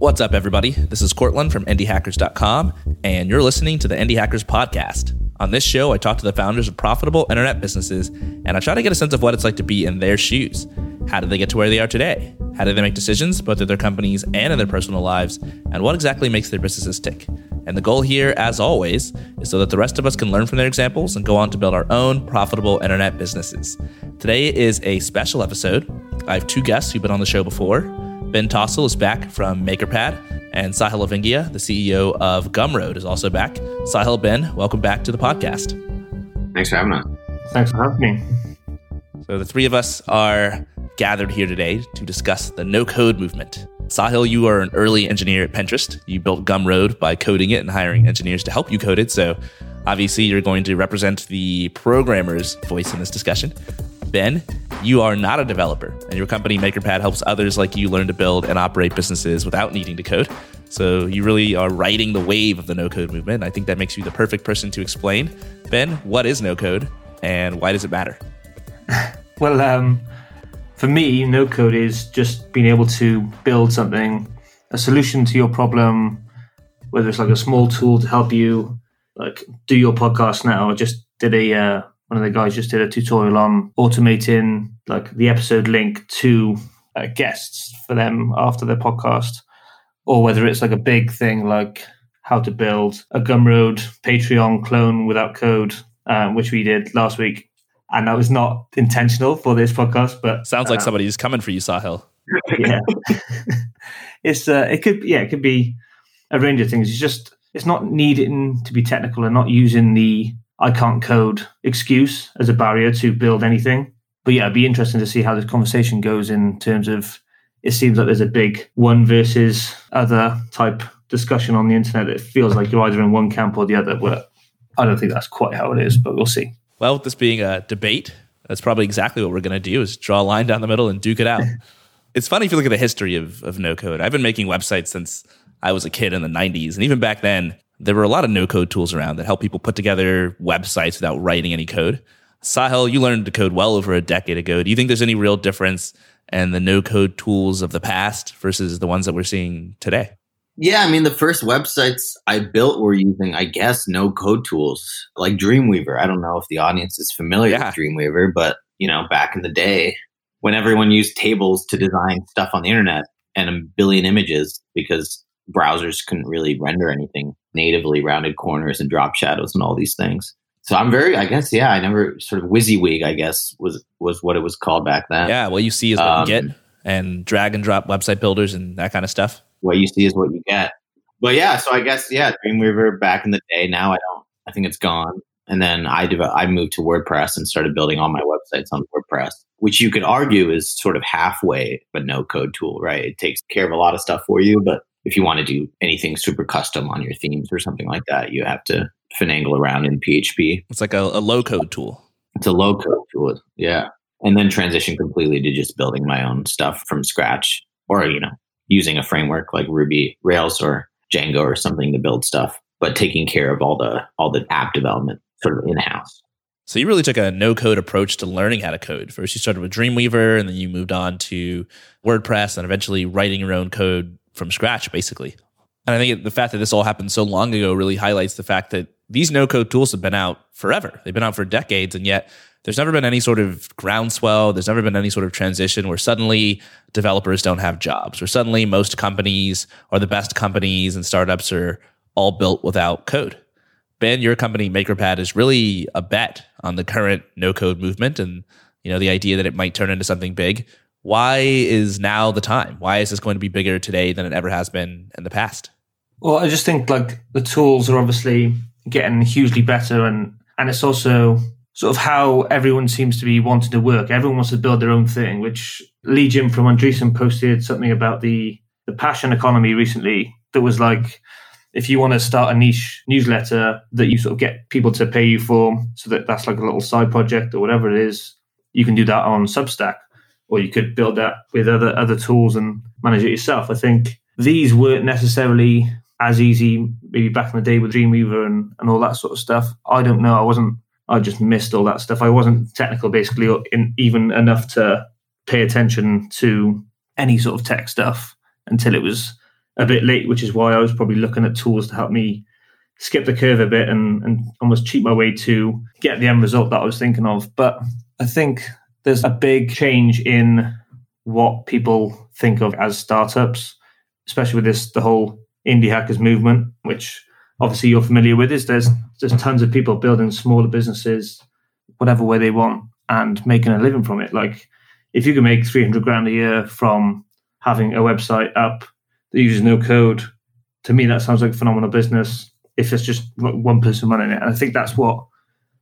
What's up, everybody? This is Cortland from indiehackers.com, and you're listening to the Indie Hackers podcast. On this show, I talk to the founders of profitable internet businesses, and I try to get a sense of what it's like to be in their shoes. How did they get to where they are today? How do they make decisions, both at their companies and in their personal lives? And what exactly makes their businesses tick? And the goal here, as always, is so that the rest of us can learn from their examples and go on to build our own profitable internet businesses. Today is a special episode. I have two guests who've been on the show before. Ben Tossell is back from MakerPad, and Sahil Avingia, the CEO of Gumroad, is also back. Sahil, Ben, welcome back to the podcast. Thanks for having us. Thanks for having me. So the three of us are gathered here today to discuss the no-code movement. Sahil, you are an early engineer at Pinterest. You built Gumroad by coding it and hiring engineers to help you code it, so obviously you're going to represent the programmer's voice in this discussion. Ben, you are not a developer, and your company MakerPad helps others like you learn to build and operate businesses without needing to code. So you really are riding the wave of the no-code movement. I think that makes you the perfect person to explain. Ben, what is no-code, and why does it matter? Well, for me, no-code is just being able to build something, a solution to your problem, whether it's like a small tool to help you like do your podcast now. I just did one of the guys just did a tutorial on automating like the episode link to guests for them after their podcast, or whether it's like a big thing like how to build a Gumroad Patreon clone without code, which we did last week. And that was not intentional for this podcast, but sounds like somebody's coming for you, Sahil. Yeah, it could be a range of things. It's not needing to be technical and not using the I can't code excuse as a barrier to build anything. But yeah, it'd be interesting to see how this conversation goes in terms of, it seems like there's a big one versus other type discussion on the internet. It feels like you're either in one camp or the other, but I don't think that's quite how it is, but we'll see. Well, with this being a debate, that's probably exactly what we're going to do, is draw a line down the middle and duke it out. It's funny if you look at the history of no-code. I've been making websites since I was a kid in the 90s, and even back then, there were a lot of no-code tools around that help people put together websites without writing any code. Sahil, you learned to code well over a decade ago. Do you think there's any real difference in the no-code tools of the past versus the ones that we're seeing today? Yeah, I mean, the first websites I built were using, I guess, no-code tools like Dreamweaver. I don't know if the audience is familiar with Dreamweaver, but you know, back in the day, when everyone used tables to design stuff on the internet and a billion images because browsers couldn't really render anything natively, rounded corners and drop shadows and all these things. So I'm I never sort of WYSIWYG, I guess, was what it was called back then. Yeah, what you see is what you get, and drag and drop website builders and that kind of stuff. What you see is what you get. But yeah, so I guess, yeah, Dreamweaver back in the day. Now I think it's gone. And then I moved to WordPress and started building all my websites on WordPress, which you could argue is sort of halfway, but no code tool, right? It takes care of a lot of stuff for you, but if you want to do anything super custom on your themes or something like that, you have to finagle around in PHP. It's like a low-code tool. It's a low-code tool, yeah. And then transition completely to just building my own stuff from scratch, or you know, using a framework like Ruby, Rails, or Django or something to build stuff, but taking care of all the app development sort of in-house. So you really took a no-code approach to learning how to code. First, you started with Dreamweaver, and then you moved on to WordPress, and eventually writing your own code from scratch, basically. And I think the fact that this all happened so long ago really highlights the fact that these no-code tools have been out forever. They've been out for decades, and yet there's never been any sort of groundswell. There's never been any sort of transition where suddenly developers don't have jobs, or suddenly most companies are the best companies and startups are all built without code. Ben, your company, MakerPad, is really a bet on the current no-code movement and you know the idea that it might turn into something big. Why is now the time? Why is this going to be bigger today than it ever has been in the past? Well, I just think like the tools are obviously getting hugely better, and it's also sort of how everyone seems to be wanting to work. Everyone wants to build their own thing, which Lee Jim from Andreessen posted something about the passion economy recently that was like, if you want to start a niche newsletter that you sort of get people to pay you for, so that's like a little side project or whatever it is, you can do that on Substack. Or you could build that with other tools and manage it yourself. I think these weren't necessarily as easy maybe back in the day with Dreamweaver and all that sort of stuff. I don't know. I just missed all that stuff. I wasn't technical basically, or even enough to pay attention to any sort of tech stuff until it was a bit late, which is why I was probably looking at tools to help me skip the curve a bit and almost cheat my way to get the end result that I was thinking of. But I think there's a big change in what people think of as startups, especially with this, the whole indie hackers movement, which obviously you're familiar with, is there's tons of people building smaller businesses, whatever way they want, and making a living from it. Like if you can make $300,000 a year from having a website up that uses no code, to me, that sounds like a phenomenal business if it's just one person running it. And I think that's what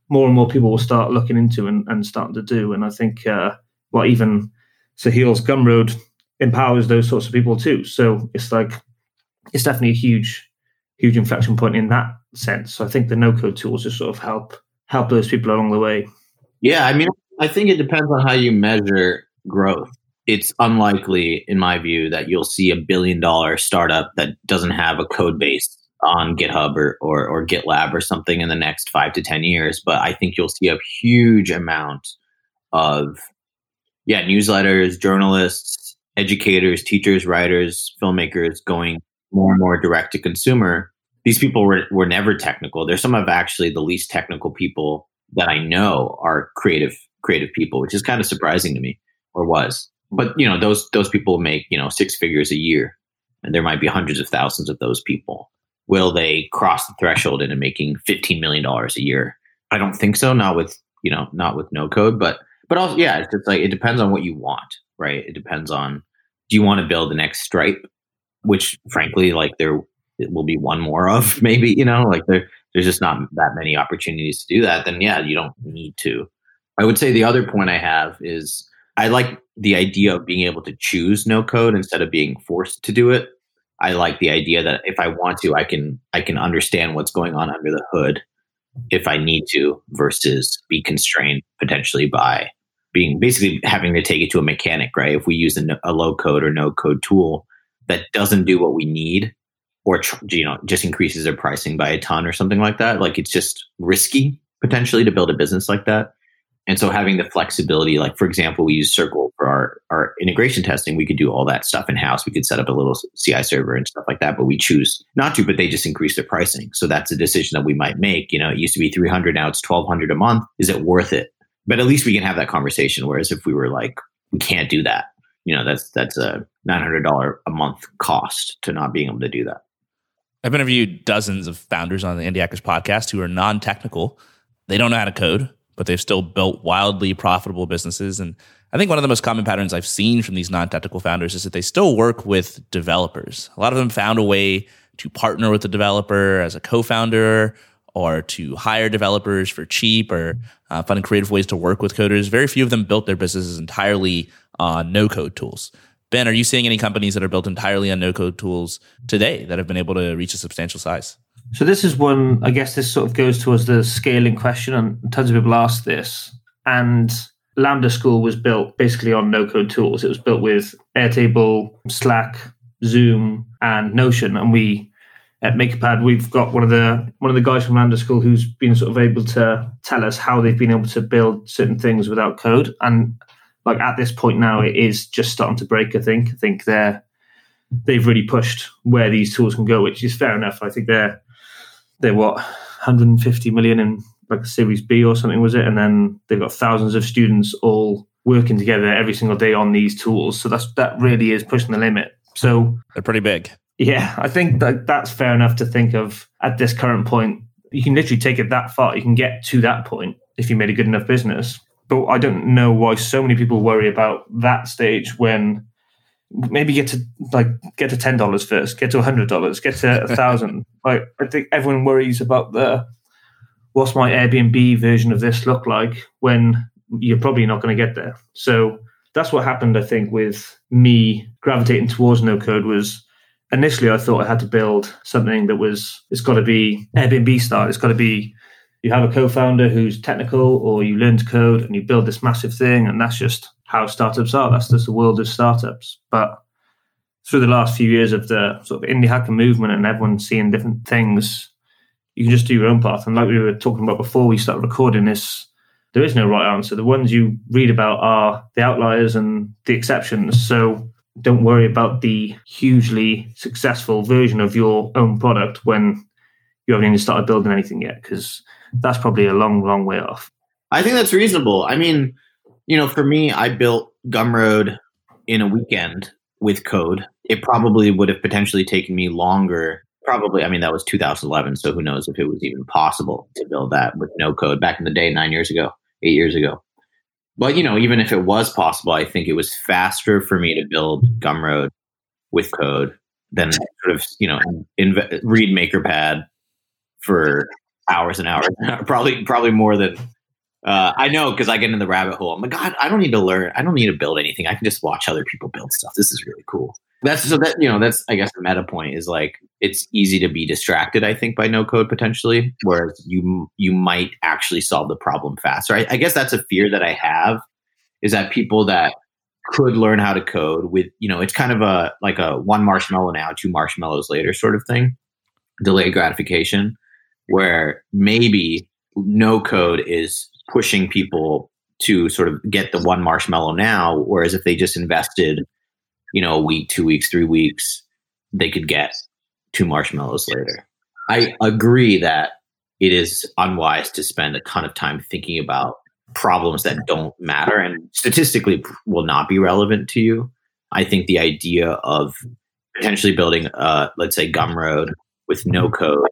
more and more people will start looking into and starting to do. And I think even Sahil's Gumroad empowers those sorts of people too. So it's like, it's definitely a huge, huge inflection point in that sense. So I think the no-code tools just sort of help those people along the way. Yeah, I mean, I think it depends on how you measure growth. It's unlikely, in my view, that you'll see $1 billion startup that doesn't have a code base on GitHub or GitLab or something in the next 5 to 10 years. But I think you'll see a huge amount of newsletters, journalists, educators, teachers, writers, filmmakers going more and more direct to consumer. These people were never technical. They're some of actually the least technical people that I know are creative people, which is kind of surprising to me, or was. But you know, those people make, you know, six figures a year, and there might be hundreds of thousands of those people. Will they cross the threshold into making $15 million a year? I don't think so. Not with no code, but also, yeah, it's just like, it depends on what you want, right? It depends on, do you want to build the next Stripe, which frankly, like it will be one more of, maybe, you know, like there's just not that many opportunities to do that. Then yeah, you don't need to. I would say the other point I have is I like the idea of being able to choose no code instead of being forced to do it. I like the idea that if I want to, I can understand what's going on under the hood if I need to, versus be constrained potentially by being basically having to take it to a mechanic, right? If we use a low code or no code tool that doesn't do what we need, or just increases their pricing by a ton or something like that, like it's just risky potentially to build a business like that. And so having the flexibility, like for example, we use Circle for our integration testing. We could do all that stuff in-house. We could set up a little CI server and stuff like that, but we choose not to, but they just increase their pricing. So that's a decision that we might make. You know, it used to be $300, now it's $1,200 a month. Is it worth it? But at least we can have that conversation. Whereas if we were like, we can't do that, you know, that's a $900 a month cost to not being able to do that. I've interviewed dozens of founders on the Indie Hackers podcast who are non-technical. They don't know how to code, but they've still built wildly profitable businesses. And I think one of the most common patterns I've seen from these non-technical founders is that they still work with developers. A lot of them found a way to partner with the developer as a co-founder, or to hire developers for cheap, or fun and creative ways to work with coders. Very few of them built their businesses entirely on no-code tools. Ben, are you seeing any companies that are built entirely on no-code tools today that have been able to reach a substantial size? So this is one, I guess this sort of goes towards the scaling question, and tons of people ask this. And Lambda School was built basically on no-code tools. It was built with Airtable, Slack, Zoom, and Notion. And we at MakerPad, we've got one of the guys from Lambda School who's been sort of able to tell us how they've been able to build certain things without code. And like at this point now, it is just starting to break. I think they've really pushed where these tools can go, which is fair enough. I think they're what, 150 million in like a Series B or something, was it? And then they've got thousands of students all working together every single day on these tools. So that really is pushing the limit. So they're pretty big. Yeah, I think that's fair enough to think of at this current point. You can literally take it that far. You can get to that point if you made a good enough business. But I don't know why so many people worry about that stage when maybe get to $10 first, get to $100, get to $1,000. Like I think everyone worries about what's my Airbnb version of this look like, when you're probably not going to get there. So that's what happened, I think, with me gravitating towards no code. Was initially I thought I had to build something that was, it's got to be Airbnb style. It's got to be, you have a co-founder who's technical, or you learn to code and you build this massive thing, and that's just how startups are. That's just the world of startups. But through the last few years of the sort of indie hacker movement and everyone seeing different things, you can just do your own path. And like we were talking about before we started recording this, there is no right answer. The ones you read about are the outliers and the exceptions. So Don't worry about the hugely successful version of your own product when you haven't even started building anything yet, because that's probably a long, long way off. I think that's reasonable. I mean, you know, for me, I built Gumroad in a weekend with code. It probably would have potentially taken me longer. Probably, I mean, that was 2011, so who knows if it was even possible to build that with no code back in the day, 8 years ago. But, you know, even if it was possible, I think it was faster for me to build Gumroad with code than sort of, you know, read MakerPad for hours and hours. Probably more than... I know, because I get in the rabbit hole. I'm like, God, I don't need to learn. I don't need to build anything. I can just watch other people build stuff. This is really cool. That's I guess the meta point is like, it's easy to be distracted, I think, by no code potentially, whereas you might actually solve the problem faster. I guess that's a fear that I have, is that people that could learn how to code with, you know, it's kind of like a one marshmallow now, two marshmallows later sort of thing, delayed gratification, where maybe no code is pushing people to sort of get the one marshmallow now, whereas if they just invested, you know, a week, 2 weeks, 3 weeks, they could get two marshmallows later. I agree that it is unwise to spend a ton of time thinking about problems that don't matter and statistically will not be relevant to you. I think the idea of potentially building, let's say, Gumroad with no code,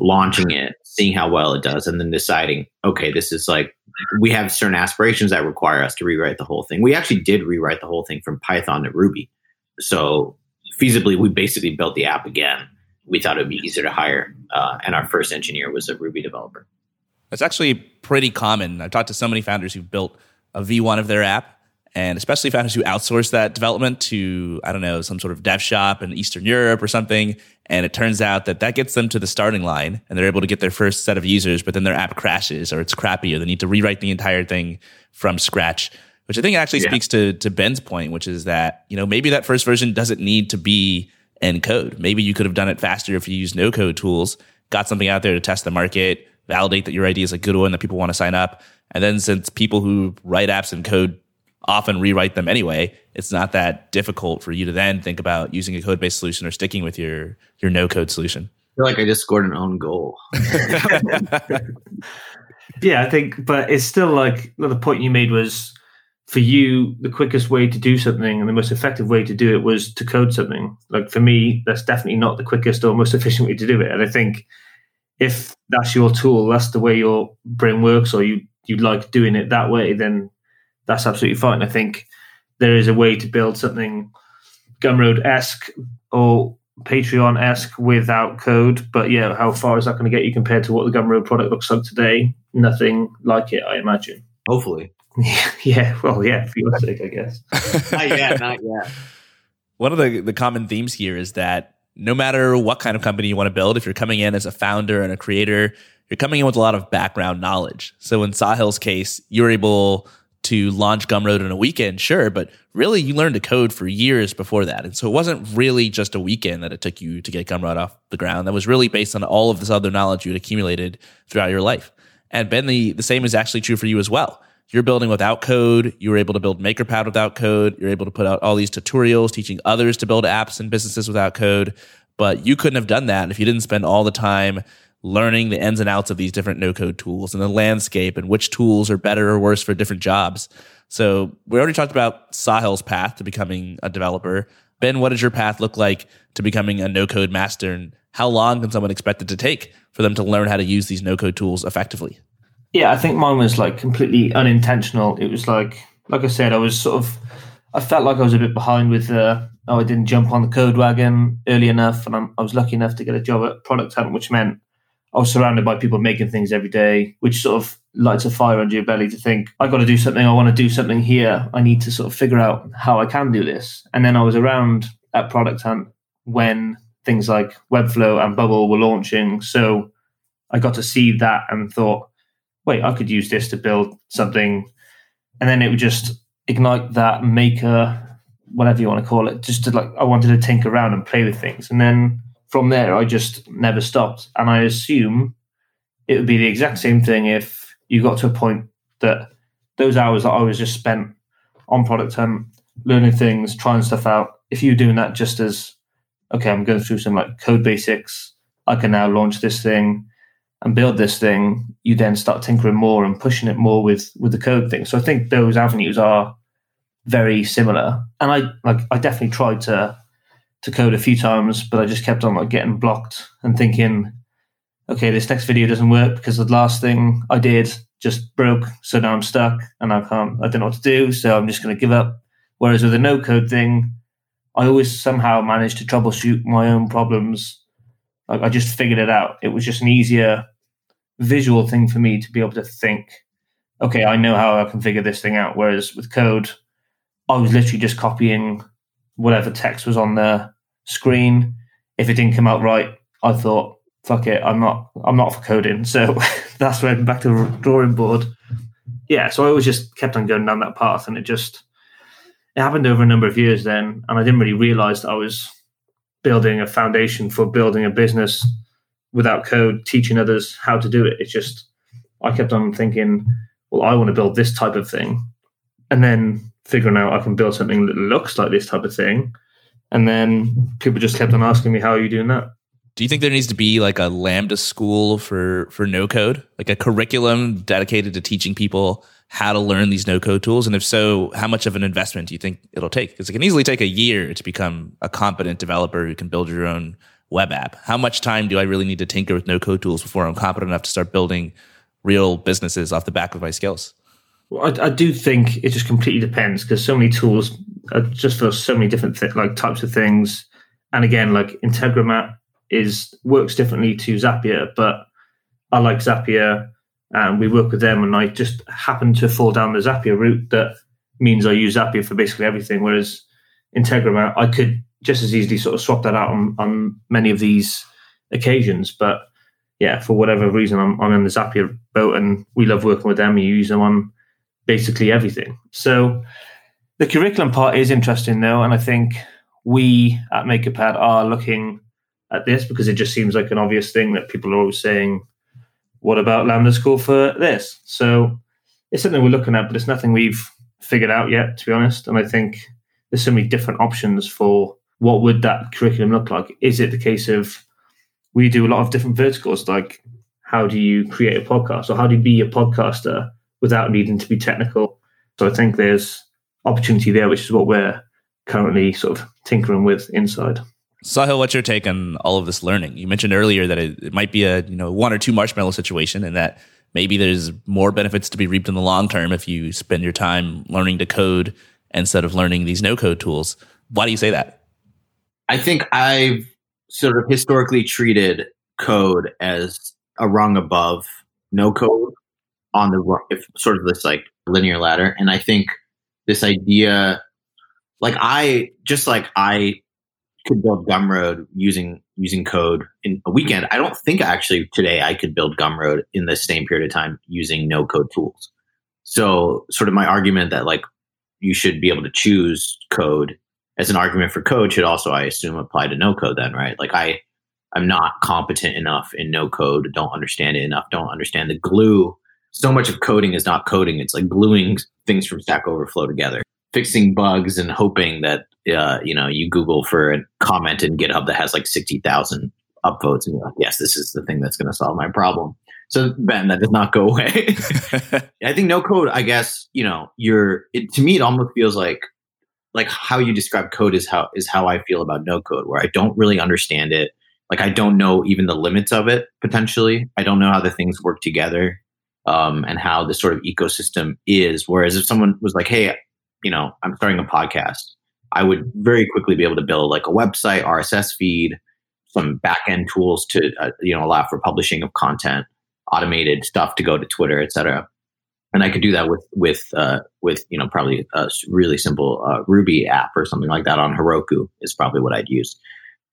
launching it, seeing how well it does, and then deciding, okay, this is like, we have certain aspirations that require us to rewrite the whole thing. We actually did rewrite the whole thing from Python to Ruby. So feasibly, we basically built the app again. We thought it would be easier to hire. And our first engineer was a Ruby developer. That's actually pretty common. I've talked to so many founders who've built a V1 of their app, and especially founders who outsource that development to, I don't know, some sort of dev shop in Eastern Europe or something. And it turns out that gets them to the starting line and they're able to get their first set of users, but then their app crashes or it's crappy or they need to rewrite the entire thing from scratch, which I think actually speaks to Ben's point, which is that, you know, maybe that first version doesn't need to be in code. Maybe you could have done it faster if you used no code tools, got something out there to test the market, validate that your idea is a good one that people want to sign up. And then since people who write apps in code often rewrite them anyway, it's not that difficult for you to then think about using a code-based solution or sticking with your no-code solution. I feel like I just scored an own goal. Yeah, I think, but it's still like, well, the point you made was, for you, the quickest way to do something and the most effective way to do it was to code something. Like for me, that's definitely not the quickest or most efficient way to do it. And I think if that's your tool, that's the way your brain works, or you like doing it that way, then that's absolutely fine. I think there is a way to build something Gumroad-esque or Patreon-esque without code. But yeah, how far is that going to get you compared to what the Gumroad product looks like today? Nothing like it, I imagine. Hopefully. Yeah. Well, yeah, for your sake, I guess. Not yet. One of the common themes here is that no matter what kind of company you want to build, if you're coming in as a founder and a creator, you're coming in with a lot of background knowledge. So in Sahil's case, you're able to launch Gumroad in a weekend, sure, but really you learned to code for years before that. And so it wasn't really just a weekend that it took you to get Gumroad off the ground. That was really based on all of this other knowledge you'd accumulated throughout your life. And Ben, the same is actually true for you as well. You're building without code. You were able to build MakerPad without code. You're able to put out all these tutorials teaching others to build apps and businesses without code. But you couldn't have done that if you didn't spend all the time learning the ins and outs of these different no-code tools and the landscape and which tools are better or worse for different jobs. So we already talked about Sahil's path to becoming a developer. Ben, what does your path look like to becoming a no-code master, and how long can someone expect it to take for them to learn how to use these no-code tools effectively? Yeah, I think mine was like completely unintentional. It was like I said, I felt like I was a bit behind with I didn't jump on the code wagon early enough, and I was lucky enough to get a job at Product Hunt, which meant I was surrounded by people making things every day, which sort of lights a fire under your belly to think, I got to do something. I want to do something here. I need to sort of figure out how I can do this. And then I was around at Product Hunt when things like Webflow and Bubble were launching. So I got to see that and thought, wait, I could use this to build something. And then it would just ignite that maker, whatever you want to call it, just to like, I wanted to tinker around and play with things. And then from there, I just never stopped. And I assume it would be the exact same thing if you got to a point that those hours that I was just spent on Product Hunt learning things, trying stuff out. If you're doing that just as, okay, I'm going through some like code basics, I can now launch this thing and build this thing, you then start tinkering more and pushing it more with the code thing. So I think those avenues are very similar. And I definitely tried to code a few times, but I just kept on like getting blocked and thinking, okay, this next video doesn't work because the last thing I did just broke. So now I'm stuck and I don't know what to do. So I'm just going to give up. Whereas with a no code thing, I always somehow managed to troubleshoot my own problems. Like I just figured it out. It was just an easier visual thing for me to be able to think, okay, I know how I can figure this thing out. Whereas with code, I was literally just copying whatever text was on the screen. If it didn't come out right, I thought, fuck it, I'm not for coding. So that's where I'm back to the drawing board. Yeah, so I always just kept on going down that path, and it happened over a number of years then, and I didn't really realize that I was building a foundation for building a business without code, teaching others how to do it. It's just, I kept on thinking, well, I want to build this type of thing. And then figuring out I can build something that looks like this type of thing. And then people just kept on asking me, how are you doing that? Do you think there needs to be like a Lambda School for no code, like a curriculum dedicated to teaching people how to learn these no code tools? And if so, how much of an investment do you think it'll take? Because it can easily take a year to become a competent developer who can build your own web app. How much time do I really need to tinker with no code tools before I'm competent enough to start building real businesses off the back of my skills? Well, I do think it just completely depends, because so many tools are just for so many different types of things. And again, like Integromat works differently to Zapier, but I like Zapier and we work with them, and I just happen to fall down the Zapier route. That means I use Zapier for basically everything, whereas Integromat, I could just as easily sort of swap that out on many of these occasions. But yeah, for whatever reason, I'm in the Zapier boat, and we love working with them. We use them on basically everything. So the curriculum part is interesting though, and I think we at MakerPad are looking at this because it just seems like an obvious thing that people are always saying, what about Lambda School for this? So it's something we're looking at, but it's nothing we've figured out yet, to be honest. And I think there's so many different options for what would that curriculum look like. Is it the case of, we do a lot of different verticals, like how do you create a podcast, or how do you be a podcaster without needing to be technical? So I think there's opportunity there, which is what we're currently sort of tinkering with inside. Sahil, what's your take on all of this learning? You mentioned earlier that it might be a one or two marshmallow situation, and that maybe there's more benefits to be reaped in the long term if you spend your time learning to code instead of learning these no-code tools. Why do you say that? I think I've sort of historically treated code as a rung above no-code on the sort of this like linear ladder. And I think this idea, I could build Gumroad using code in a weekend. I don't think actually today I could build Gumroad in the same period of time using no code tools. So sort of my argument that like you should be able to choose code as an argument for code should also, I assume, apply to no code then, right? Like I'm not competent enough in no code, don't understand it enough, don't understand the glue. So much of coding is not coding. It's like gluing things from Stack Overflow together, fixing bugs and hoping that you Google for a comment in GitHub that has like 60,000 upvotes, and you're like, yes, this is the thing that's going to solve my problem. So Ben, that does not go away. I think no code, I guess, to me, it almost feels like how you describe code is how I feel about no code, where I don't really understand it. Like I don't know even the limits of it, potentially. I don't know how the things work together, and how the sort of ecosystem is. Whereas if someone was like, hey, I'm starting a podcast, I would very quickly be able to build like a website, RSS feed, some backend tools to allow for publishing of content, automated stuff to go to Twitter, et cetera. And I could do that with probably a really simple Ruby app or something like that on Heroku is probably what I'd use.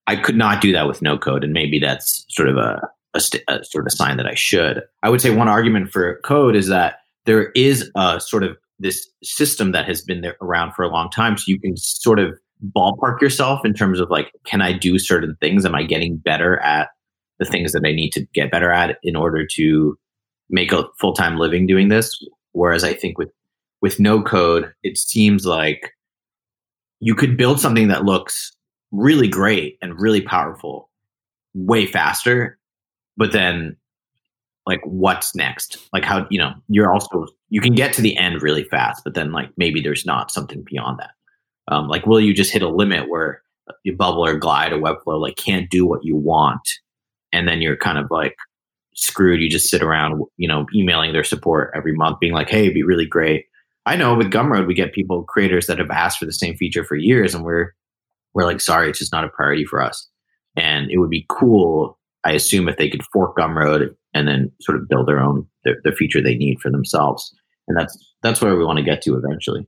I could not do that with no code, and maybe that's sort of a sort of sign that I should. I would say one argument for code is that there is a sort of this system that has been there around for a long time. So you can sort of ballpark yourself in terms of like, can I do certain things? Am I getting better at the things that I need to get better at in order to make a full-time living doing this? Whereas I think with no code, it seems like you could build something that looks really great and really powerful way faster, but then like what's next? Like how, you know, you're also, you can get to the end really fast, but then like maybe there's not something beyond that. Like, will you just hit a limit where your Bubble or Glide or Webflow like can't do what you want? And then you're kind of like screwed. You just sit around, you know, emailing their support every month being like, hey, it'd be really great. I know with Gumroad, we get people, creators that have asked for the same feature for years, and we're like, sorry, it's just not a priority for us. And it would be cool, I assume, if they could fork Gumroad and then sort of build their own, the feature they need for themselves. And that's where we want to get to eventually.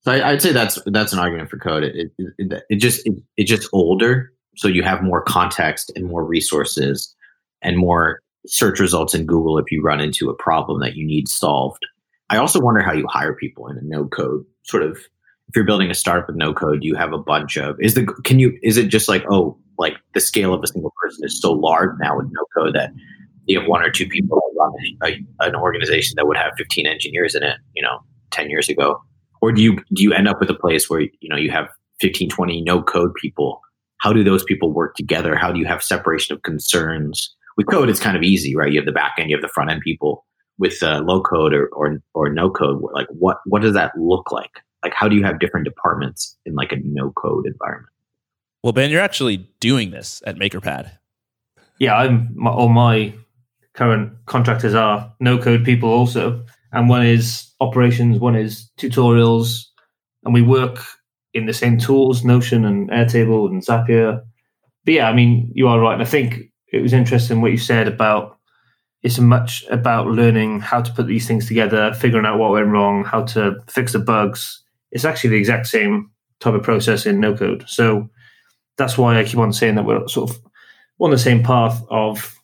So I'd say that's an argument for code. It's just older. So you have more context and more resources and more search results in Google if you run into a problem that you need solved. I also wonder how you hire people in a no code sort of, if you're building a startup with no code, you have a bunch of, is it just like, oh, like the scale of a single person is so large now with no code that you have one or two people running an organization that would have 15 engineers in it, you know, 10 years ago? Or do you end up with a place where, you know, you have 15, 20 no code people? How do those people work together? How do you have separation of concerns? With code, it's kind of easy, right? You have the back end, you have the front end people. With low code or no code, like what does that look like? Like, how do you have different departments in like a no code environment? Well, Ben, you're actually doing this at MakerPad. Yeah, all my current contractors are no code people also, and one is operations, one is tutorials, and we work in the same tools, Notion and Airtable and Zapier. But yeah, I mean, you are right, and I think it was interesting what you said about. It's much about learning how to put these things together, figuring out what went wrong, how to fix the bugs. It's actually the exact same type of process in no code. So that's why I keep on saying that we're sort of on the same path of,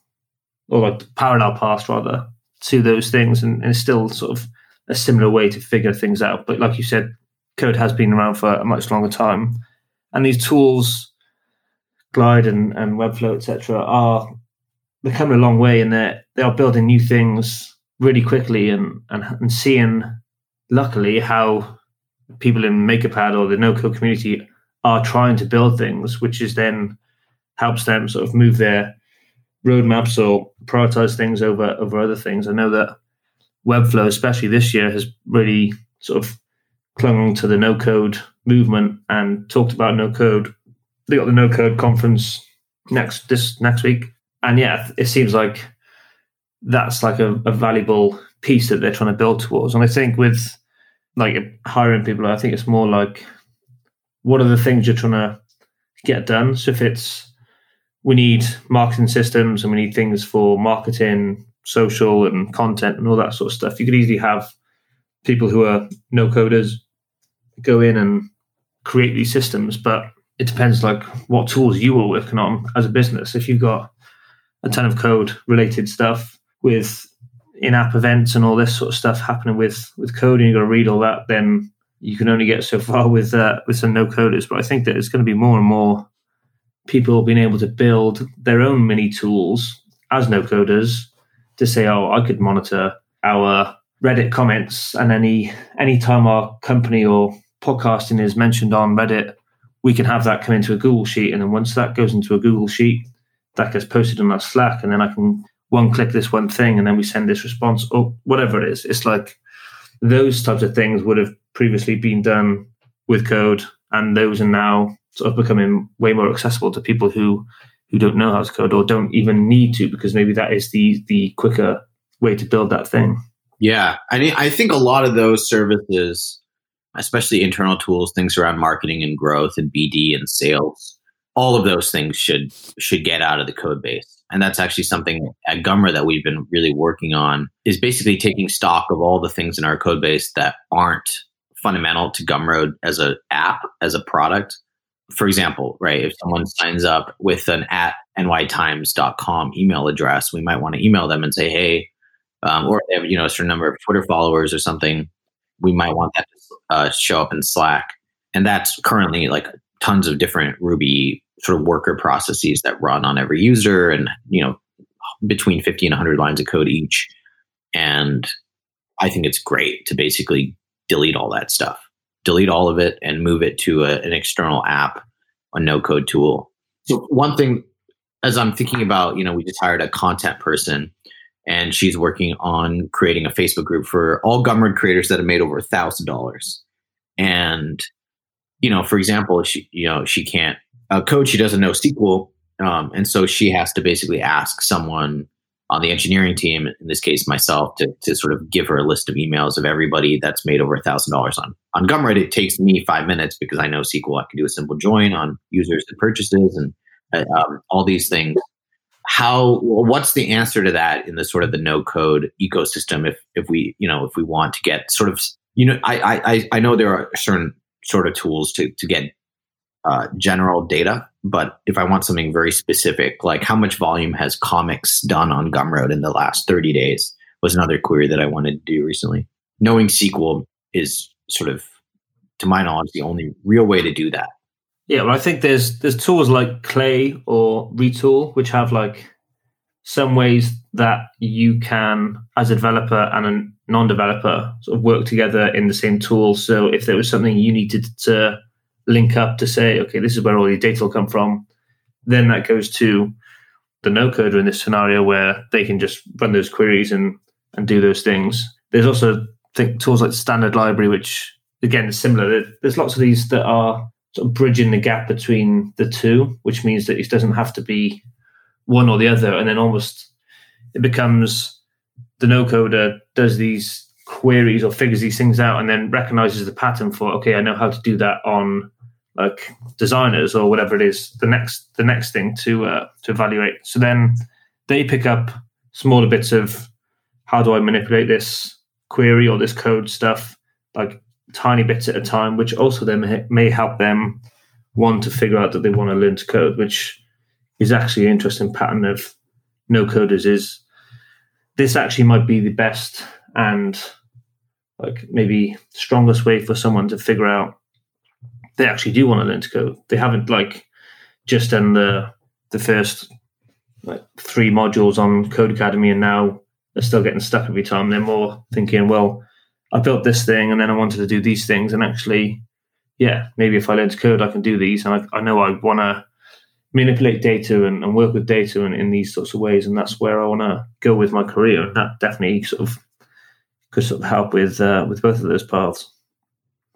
or like parallel paths rather, to those things. And it's still sort of a similar way to figure things out. But like you said, code has been around for a much longer time. And these tools, Glide and Webflow, etc., they're coming a long way, and they are building new things really quickly and seeing, luckily, how people in MakerPad or the no-code community are trying to build things, which is then helps them sort of move their roadmaps or prioritize things over other things. I know that Webflow, especially this year, has really sort of clung to the no-code movement and talked about no-code. They got the no-code conference next week. And yeah, it seems like that's like a valuable piece that they're trying to build towards. And I think with like hiring people, I think it's more like what are the things you're trying to get done? So if it's we need marketing systems and we need things for marketing, social and content and all that sort of stuff, you could easily have people who are no coders go in and create these systems. But it depends like what tools you were working on as a business. If you've got a ton of code-related stuff with in-app events and all this sort of stuff happening with code, and you've got to read all that, then you can only get so far with some no-coders. But I think that it's going to be more and more people being able to build their own mini tools as no-coders to say, oh, I could monitor our Reddit comments, and any time our company or podcasting is mentioned on Reddit, we can have that come into a Google Sheet. And then once that goes into a Google Sheet, that gets posted on that Slack, and then I can one-click this one thing, and then we send this response, or whatever it is. It's like those types of things would have previously been done with code, and those are now sort of becoming way more accessible to people who don't know how to code or don't even need to, because maybe that is the quicker way to build that thing. Yeah, I mean, I think a lot of those services, especially internal tools, things around marketing and growth and BD and sales, all of those things should get out of the code base. And that's actually something at Gumroad that we've been really working on, is basically taking stock of all the things in our code base that aren't fundamental to Gumroad as an app, as a product. For example, right, if someone signs up with an @nytimes.com email address, we might want to email them and say, hey, or if they have, you know, a certain number of Twitter followers or something, we might want that to show up in Slack. And that's currently like tons of different Ruby sort of worker processes that run on every user, and, you know, between 50 and 100 lines of code each. And I think it's great to basically delete all that stuff. delete all of it and move it to an external app, a no-code tool. So one thing, as I'm thinking about, we just hired a content person, and she's working on creating a Facebook group for all Gumroad creators that have made over $1,000. And, for example, she can't code. She doesn't know SQL. And so she has to basically ask someone on the engineering team, in this case myself, to sort of give her a list of emails of everybody that's made over $1,000 on Gumroad. It takes me 5 minutes because I know SQL. I can do a simple join on users and purchases and all these things. What's the answer to that in the sort of the no code ecosystem? If we want to get sort of, I know there are certain sort of tools to get general data, but if I want something very specific, like how much volume has comics done on Gumroad in the last 30 days was another query that I wanted to do recently. Knowing SQL is sort of, to my knowledge, the only real way to do that. Yeah, well, I think there's tools like Clay or Retool, which have like some ways that you can, as a developer and a non-developer, sort of work together in the same tool. So if there was something you needed to link up to say, okay, this is where all your data will come from, then that goes to the no-coder in this scenario where they can just run those queries and do those things. There's also, I think, tools like Standard Library, which, again, is similar. There's lots of these that are sort of bridging the gap between the two, which means that it doesn't have to be one or the other. And then almost it becomes the no-coder does these queries or figures these things out and then recognizes the pattern for, okay, I know how to do that on like designers or whatever it is, the next thing to evaluate. So then they pick up smaller bits of how do I manipulate this query or this code stuff, like tiny bits at a time, which also then may help them one to figure out that they want to learn to code, which is actually an interesting pattern of no coders is this actually might be the best and like maybe strongest way for someone to figure out they actually do want to learn to code. They haven't like just done the first like 3 modules on Code Academy and now they're still getting stuck every time. They're more thinking, well, I built this thing and then I wanted to do these things. And actually, yeah, maybe if I learn to code, I can do these. And I know I want to manipulate data and work with data in these sorts of ways. And that's where I want to go with my career. And that definitely could help with both of those paths.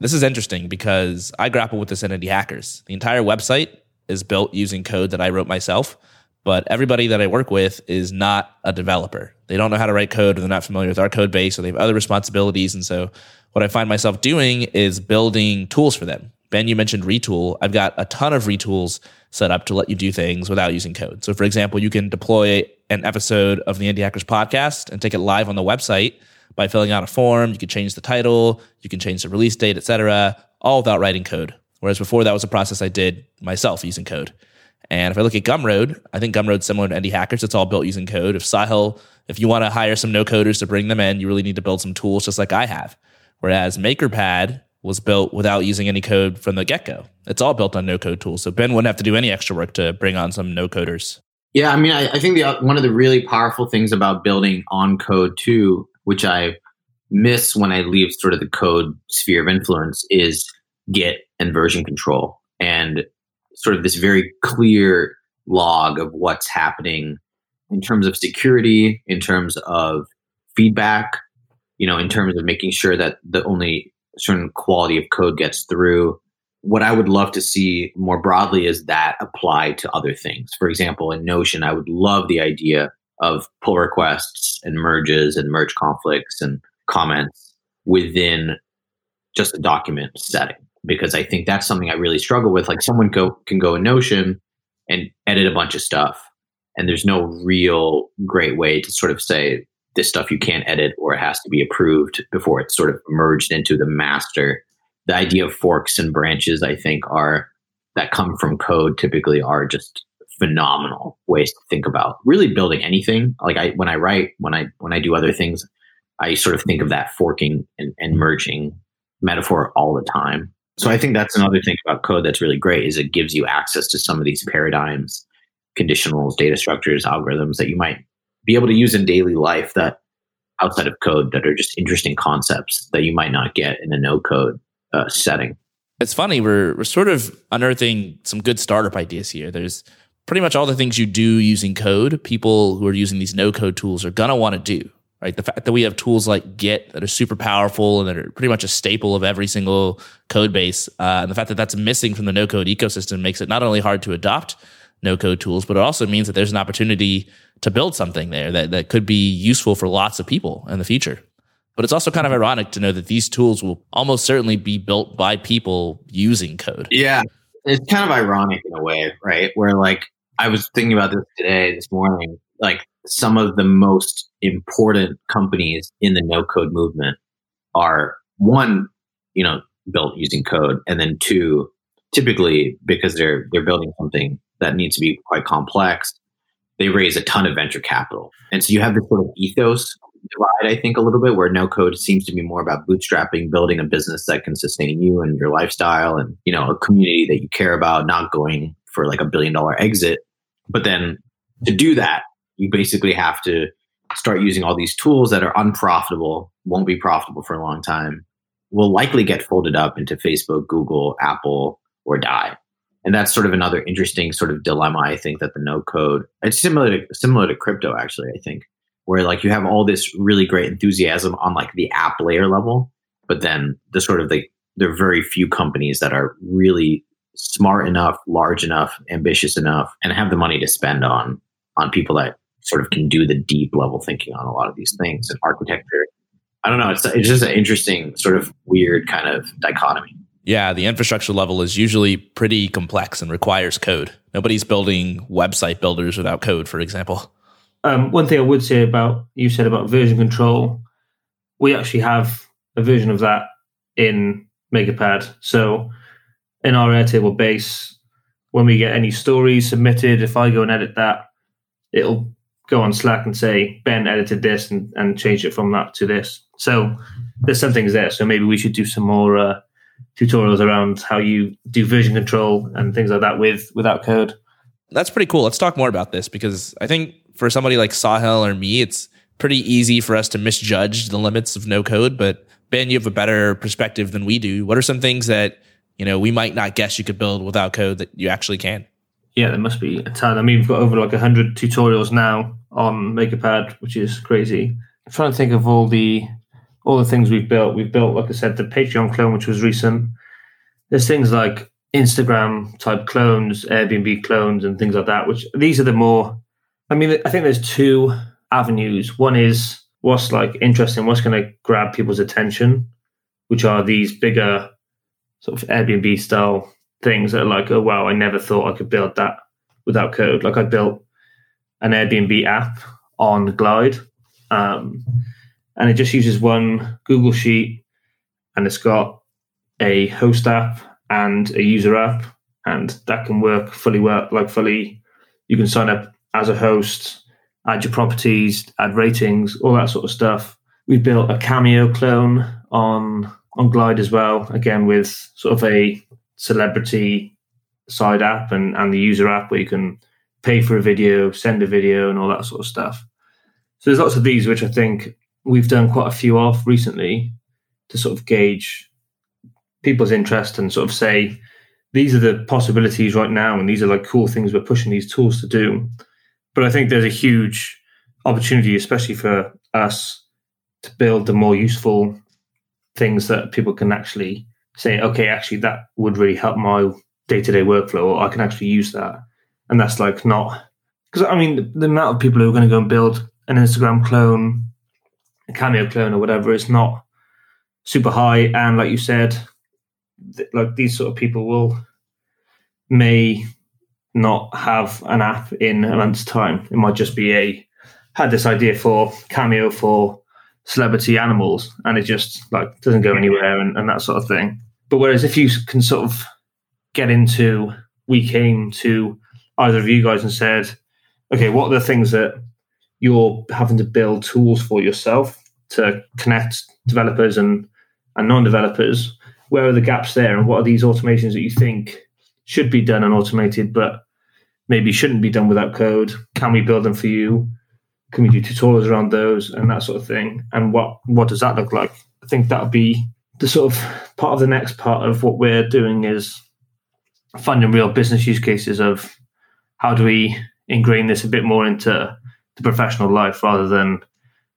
This is interesting because I grapple with this in Indie Hackers. The entire website is built using code that I wrote myself, but everybody that I work with is not a developer. They don't know how to write code, or they're not familiar with our code base, or they have other responsibilities. And so what I find myself doing is building tools for them. Ben, you mentioned Retool. I've got a ton of retools set up to let you do things without using code. So for example, you can deploy an episode of the Indie Hackers podcast and take it live on the website by filling out a form. You can change the title, you can change the release date, etc., all without writing code. Whereas before, that was a process I did myself using code. And if I look at Gumroad, I think Gumroad's similar to Indie Hackers. It's all built using code. If you want to hire some no-coders to bring them in, you really need to build some tools just like I have. Whereas MakerPad was built without using any code from the get-go. It's all built on no-code tools. So Ben wouldn't have to do any extra work to bring on some no-coders. Yeah, I mean, I think one of the really powerful things about building on code too, which I miss when I leave sort of the code sphere of influence, is Git and version control and sort of this very clear log of what's happening in terms of security, in terms of feedback, in terms of making sure that the only certain quality of code gets through. What I would love to see more broadly is that applied to other things. For example, in Notion, I would love the idea of pull requests and merges and merge conflicts and comments within just a document setting, because I think that's something I really struggle with. Like someone can go in Notion and edit a bunch of stuff, and there's no real great way to sort of say this stuff you can't edit or it has to be approved before it's sort of merged into the master. The idea of forks and branches, I think, that come from code typically are just phenomenal ways to think about really building anything. Like when I do other things, I sort of think of that forking and merging metaphor all the time. So I think that's another thing about code that's really great, is it gives you access to some of these paradigms, conditionals, data structures, algorithms that you might be able to use in daily life that outside of code that are just interesting concepts that you might not get in a no code setting. It's funny, we're sort of unearthing some good startup ideas here. There's pretty much all the things you do using code, people who are using these no-code tools are going to want to do, right? The fact that we have tools like Git that are super powerful and that are pretty much a staple of every single code base, and the fact that that's missing from the no-code ecosystem makes it not only hard to adopt no-code tools, but it also means that there's an opportunity to build something there that could be useful for lots of people in the future. But it's also kind of ironic to know that these tools will almost certainly be built by people using code. Yeah, it's kind of ironic in a way, right? Where like, I was thinking about this this morning, like some of the most important companies in the no-code movement are one, built using code, and then two, typically because they're building something that needs to be quite complex, they raise a ton of venture capital. And so you have this sort of ethos divide, I think, a little bit where no-code seems to be more about bootstrapping, building a business that can sustain you and your lifestyle and, a community that you care about, not going for like $1 billion exit. But then to do that, you basically have to start using all these tools that are unprofitable, won't be profitable for a long time, will likely get folded up into Facebook, Google, Apple, or die. And that's sort of another interesting sort of dilemma, I think, that the no-code, it's similar to crypto, actually, I think, where like you have all this really great enthusiasm on like the app layer level, but then the sort of there are very few companies that are really smart enough, large enough, ambitious enough, and have the money to spend on people that sort of can do the deep level thinking on a lot of these things and architecture. I don't know. It's just an interesting sort of weird kind of dichotomy. Yeah, the infrastructure level is usually pretty complex and requires code. Nobody's building website builders without code, for example. One thing I would say about, you said about version control, we actually have a version of that in MakerPad. So in our Airtable base, when we get any stories submitted, if I go and edit that, it'll go on Slack and say, Ben edited this and changed it from that to this. So there's some things there. So maybe we should do some more tutorials around how you do version control and things like that without code. That's pretty cool. Let's talk more about this because I think for somebody like Sahil or me, it's pretty easy for us to misjudge the limits of no code. But Ben, you have a better perspective than we do. What are some things that, we might not guess you could build without code that you actually can? Yeah, there must be a ton. I mean, we've got over 100 tutorials now on MakerPad, which is crazy. I'm trying to think of all the things we've built. We've built, like I said, the Patreon clone, which was recent. There's things like Instagram type clones, Airbnb clones, and things like that, which these are the more, I think there's two avenues. One is what's interesting, what's going to grab people's attention, which are these bigger sort of Airbnb style things that are like, oh, wow, I never thought I could build that without code. Like I built an Airbnb app on Glide, and it just uses one Google Sheet, and it's got a host app and a user app, and that can work fully. You can sign up as a host, add your properties, add ratings, all that sort of stuff. We built a Cameo clone on Glide as well, again, with sort of a celebrity side app and the user app where you can pay for a video, send a video, and all that sort of stuff. So there's lots of these, which I think we've done quite a few of recently to sort of gauge people's interest and sort of say, these are the possibilities right now, and these are cool things we're pushing these tools to do. But I think there's a huge opportunity, especially for us, to build the more useful things that people can actually say, okay, actually that would really help my day-to-day workflow, or I can actually use that. And that's not... Because the amount of people who are going to go and build an Instagram clone, a Cameo clone or whatever, is not super high. And like you said, these sort of people may not have an app in a month's time. It might just be had this idea for Cameo for celebrity animals, and it just doesn't go anywhere and that sort of thing. But whereas if you can sort of get into, we came to either of you guys and said, okay, what are the things that you're having to build tools for yourself to connect developers and non-developers? Where are the gaps there, and what are these automations that you think should be done and automated, but maybe shouldn't be done without code? Can we build them for you? Can we do tutorials around those and that sort of thing? And what does that look like? I think that'll be the sort of part of the next part of what we're doing is finding real business use cases of how do we ingrain this a bit more into the professional life rather than,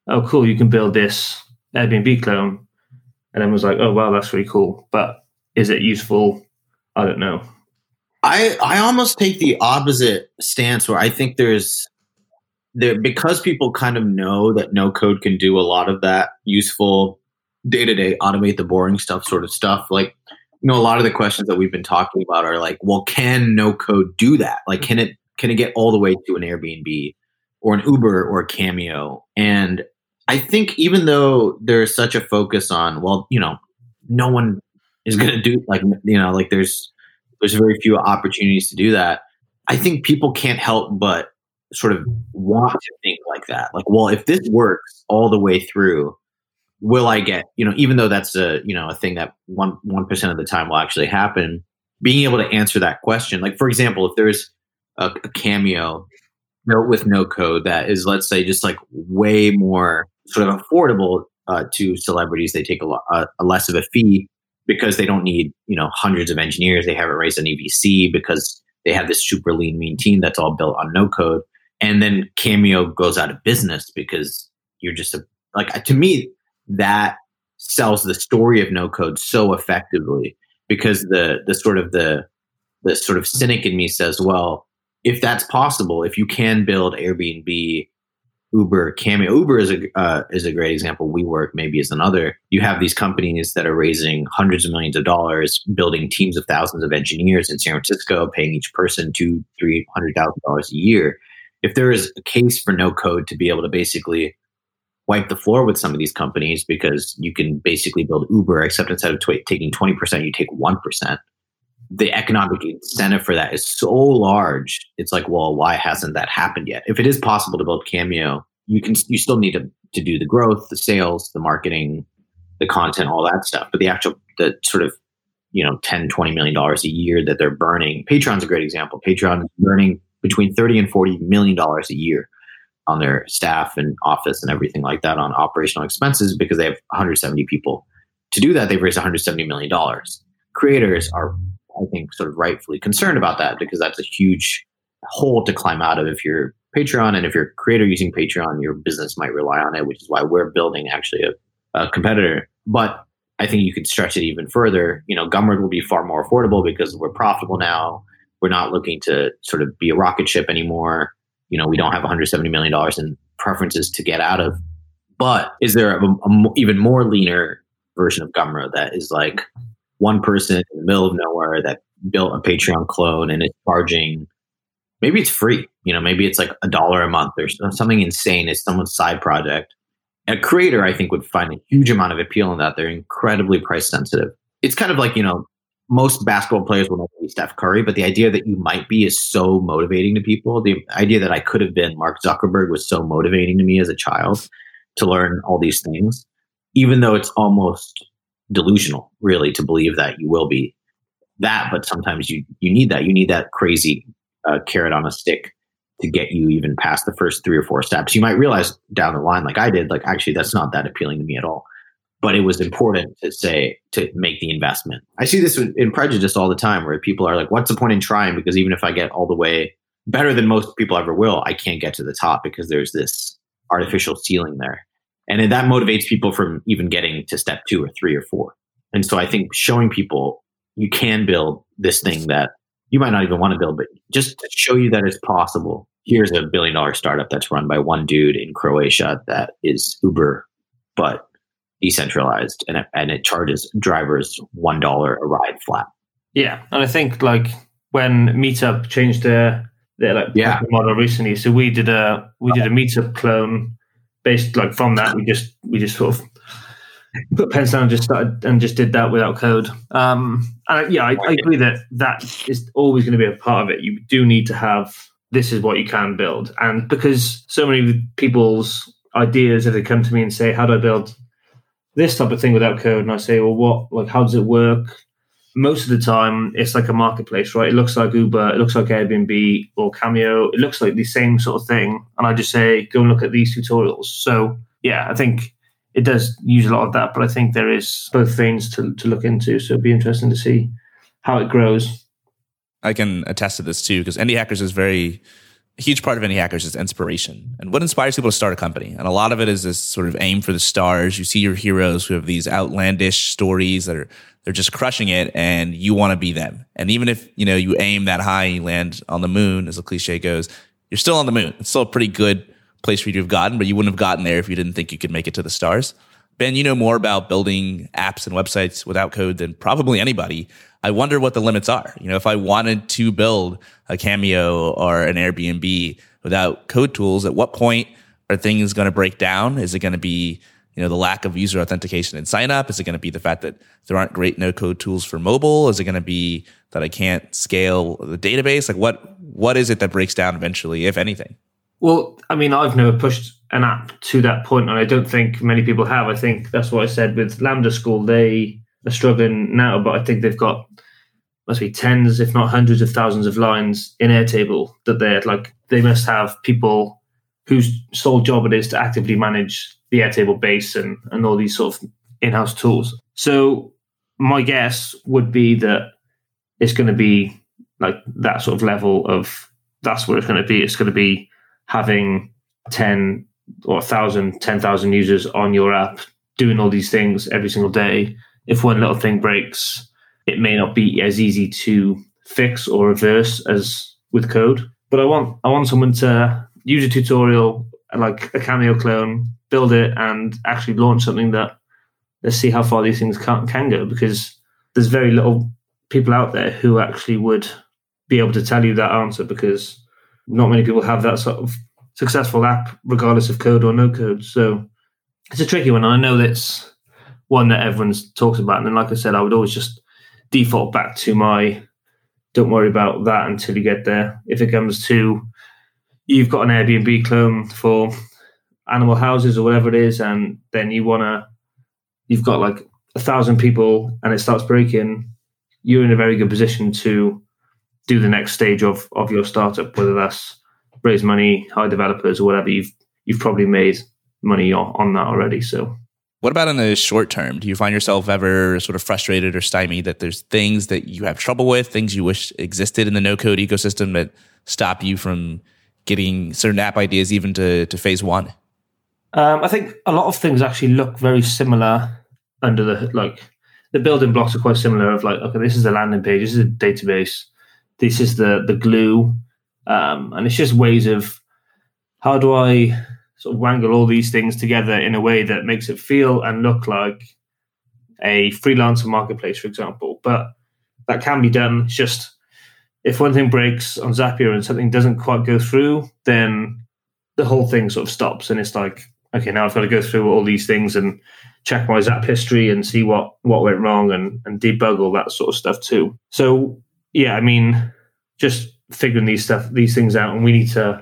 oh, cool, you can build this Airbnb clone. And then was like, oh, wow, that's really cool. But is it useful? I don't know. I almost take the opposite stance where I think there because people kind of know that no code can do a lot of that useful day-to-day automate the boring stuff sort of stuff. Like, you know, a lot of the questions that we've been talking about are like, well, can no code do that? Like, can it get all the way to an Airbnb or an Uber or a Cameo? And I think even though there's such a focus on, well, you know, no one is going to do like, you know, like there's very few opportunities to do that. I think people can't help but sort of want to think like that. Like, well, if this works all the way through, will I get, you know, even though that's a, you know, a thing that 1% of the time will actually happen, being able to answer that question. Like, for example, if there's a Cameo with no code that is, let's say, just like way more sort of affordable to celebrities, they take a less of a fee because they don't need, you know, hundreds of engineers. They haven't raised any VC because they have this super lean, mean team that's all built on no code. And then Cameo goes out of business because you're just like, to me, that sells the story of no code so effectively because the sort of cynic in me says, well, if that's possible, if you can build Airbnb, Uber, Cameo, Uber is a great example. WeWork maybe is another. You have these companies that are raising hundreds of millions of dollars, building teams of thousands of engineers in San Francisco, paying each person $200,000 to $300,000 a year. If there is a case for no code to be able to basically wipe the floor with some of these companies, because you can basically build Uber, except instead of taking 20%, you take 1%. The economic incentive for that is so large. It's like, well, why hasn't that happened yet? If it is possible to build Cameo, you still need to do the growth, the sales, the marketing, the content, all that stuff. But the sort of, you know, $10, $20 million a year that they're burning. Patreon's a great example. Patreon is burning between $30 and $40 million a year on their staff and office and everything like that on operational expenses because they have 170 people. To do that, they've raised $170 million. Creators are, I think, sort of rightfully concerned about that because that's a huge hole to climb out of if you're Patreon. And if you're a creator using Patreon, your business might rely on it, which is why we're building actually a competitor. But I think you could stretch it even further. You know, Gumroad will be far more affordable because we're profitable now. We're not looking to sort of be a rocket ship anymore. You know, we don't have $170 million in preferences to get out of. But is there an even more leaner version of Gumroad that is like one person in the middle of nowhere that built a Patreon clone and is charging, maybe it's free, you know, maybe it's like $1 a month or something insane. It's someone's side project. A creator, I think, would find a huge amount of appeal in that. They're incredibly price sensitive. It's kind of like, you know, most basketball players will never be Steph Curry, but the idea that you might be is so motivating to people. The idea that I could have been Mark Zuckerberg was so motivating to me as a child to learn all these things, even though it's almost delusional, really, to believe that you will be that. But sometimes you need that. You need that crazy carrot on a stick to get you even past the first 3 or 4 steps. You might realize down the line, like I did, like, actually, that's not that appealing to me at all. But it was important to say, to make the investment. I see this in prejudice all the time where people are like, what's the point in trying? Because even if I get all the way better than most people ever will, I can't get to the top because there's this artificial ceiling there. And that motivates people from even getting to step 2 or 3 or 4. And so I think showing people you can build this thing that you might not even want to build, but just to show you that it's possible. Here's a $1 billion startup that's run by one dude in Croatia that is Uber, but decentralized, and it charges drivers $1 a ride flat. Yeah, and I think like when Meetup changed their like model recently, so we did a Meetup clone based like from that. We just sort of put pens down and just started and just did that without code. I agree that is always going to be a part of it. You do need to have this is what you can build, and because so many people's ideas, if they come to me and say, "How do I build this type of thing without code?" And I say, well, how does it work? Most of the time, it's like a marketplace, right? It looks like Uber, it looks like Airbnb or Cameo. It looks like the same sort of thing. And I just say, go and look at these tutorials. So yeah, I think it does use a lot of that, but I think there is both things to look into. So it'd be interesting to see how it grows. I can attest to this too, because Indie Hackers is a huge part of Indie Hackers is inspiration. And what inspires people to start a company? And a lot of it is this sort of aim for the stars. You see your heroes who have these outlandish stories that are, they're just crushing it, and you want to be them. And even if, you know, you aim that high and you land on the moon, as the cliche goes, you're still on the moon. It's still a pretty good place for you to have gotten, but you wouldn't have gotten there if you didn't think you could make it to the stars. Ben, you know more about building apps and websites without code than probably anybody. I wonder what the limits are. You know, if I wanted to build a Cameo or an Airbnb without code tools, at what point are things going to break down? Is it going to be, you know, the lack of user authentication and sign up? Is it going to be the fact that there aren't great no code tools for mobile? Is it going to be that I can't scale the database? Like what is it that breaks down eventually, if anything? Well, I mean, I've never pushed an app to that point, and I don't think many people have. I think that's what I said with Lambda School. They are struggling now, but I think they've got must be tens, if not hundreds of thousands of lines in Airtable that they're like, they must have people whose sole job it is to actively manage the Airtable base and all these sort of in-house tools. So my guess would be that it's going to be like that sort of level of, that's what it's going to be. It's going to be having 10 or 1,000, 10,000 users on your app doing all these things every single day. If one little thing breaks, it may not be as easy to fix or reverse as with code. But I want someone to use a tutorial, like a Cameo clone, build it, and actually launch something that, let's see how far these things can go, because there's very little people out there who actually would be able to tell you that answer, because not many people have that sort of successful app, regardless of code or no code. So it's a tricky one. And I know that's one that everyone talks about. And then, like I said, I would always just default back to my, don't worry about that until you get there. If it comes to, you've got an Airbnb clone for animal houses or whatever it is, and then you've got like 1,000 people and it starts breaking, you're in a very good position to do the next stage of your startup, whether that's raise money, hire developers, or whatever. You've probably made money on that already. So what about in the short term? Do you find yourself ever sort of frustrated or stymied that there's things that you have trouble with, things you wish existed in the no-code ecosystem that stop you from getting certain app ideas even to phase one? I think a lot of things actually look very similar under the, like, the building blocks are quite similar of like, okay, this is the landing page, this is the database, this is the glue. And it's just ways of, how do I sort of wangle all these things together in a way that makes it feel and look like a freelancer marketplace, for example. But that can be done. It's just, if one thing breaks on Zapier and something doesn't quite go through, then the whole thing sort of stops. And it's like, okay, now I've got to go through all these things and check my Zap history and see what went wrong and debug all that sort of stuff too. So yeah, I mean, just figuring these things out, and we need to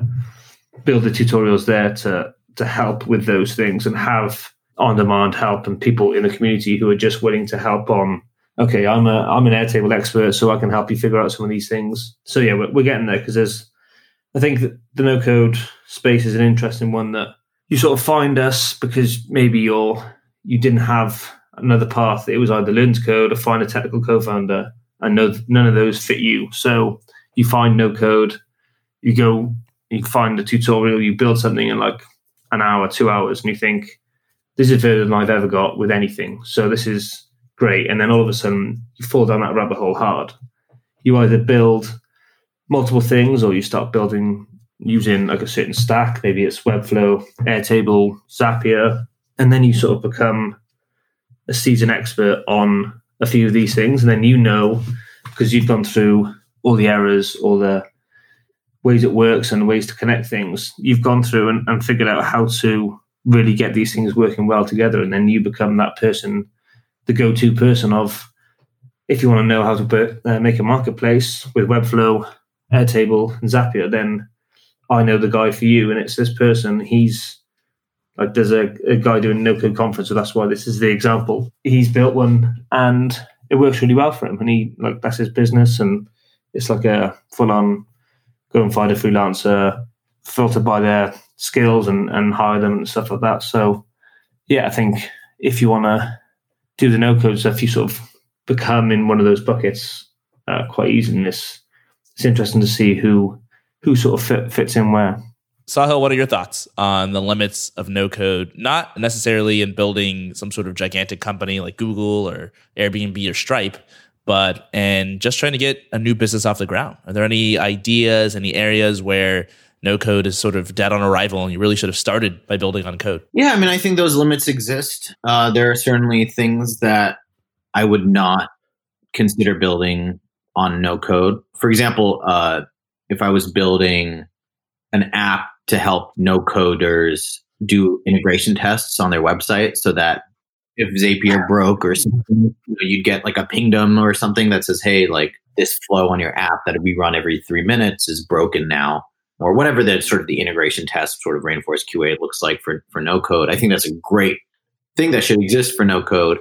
build the tutorials there to help with those things and have on-demand help and people in the community who are just willing to help on, okay, I'm an Airtable expert, so I can help you figure out some of these things. So yeah, we're getting there, because I think that the no-code space is an interesting one that you sort of find us because maybe you didn't have another path. It was either learn to code or find a technical co-founder, and none of those fit you. So you find no code, you go, you find a tutorial, you build something in like an hour, 2 hours, and you think, this is further than I've ever got with anything. So this is great. And then all of a sudden, you fall down that rabbit hole hard. You either build multiple things, or you start building using like a certain stack. Maybe it's Webflow, Airtable, Zapier. And then you sort of become a seasoned expert on a few of these things. And then you know, because you've gone through all the errors, all the ways it works and ways to connect things, you've gone through and figured out how to really get these things working well together. And then you become that person, the go-to person of, if you want to know how to make a marketplace with Webflow, Airtable, and Zapier, then I know the guy for you. And it's this person, he's like, there's a guy doing no-code conference, so that's why this is the example. He's built one and it works really well for him. And he, like, that's his business. And it's like a full-on go and find a freelancer, filter by their skills and hire them and stuff like that. So yeah, I think if you want to do the no-code stuff, you sort of become in one of those buckets quite easily. And it's interesting to see who sort of fits in where. Sahil, what are your thoughts on the limits of no-code, not necessarily in building some sort of gigantic company like Google or Airbnb or Stripe, but in just trying to get a new business off the ground? Are there any ideas, any areas where no-code is sort of dead on arrival and you really should have started by building on code? Yeah, I mean, I think those limits exist. There are certainly things that I would not consider building on no-code. For example, if I was building an app to help no-coders do integration tests on their website so that if Zapier broke or something, you'd get like a pingdom or something that says, hey, like this flow on your app that we run every 3 minutes is broken now, or whatever that sort of the integration test sort of reinforced QA looks like for no-code. I think that's a great thing that should exist for no-code.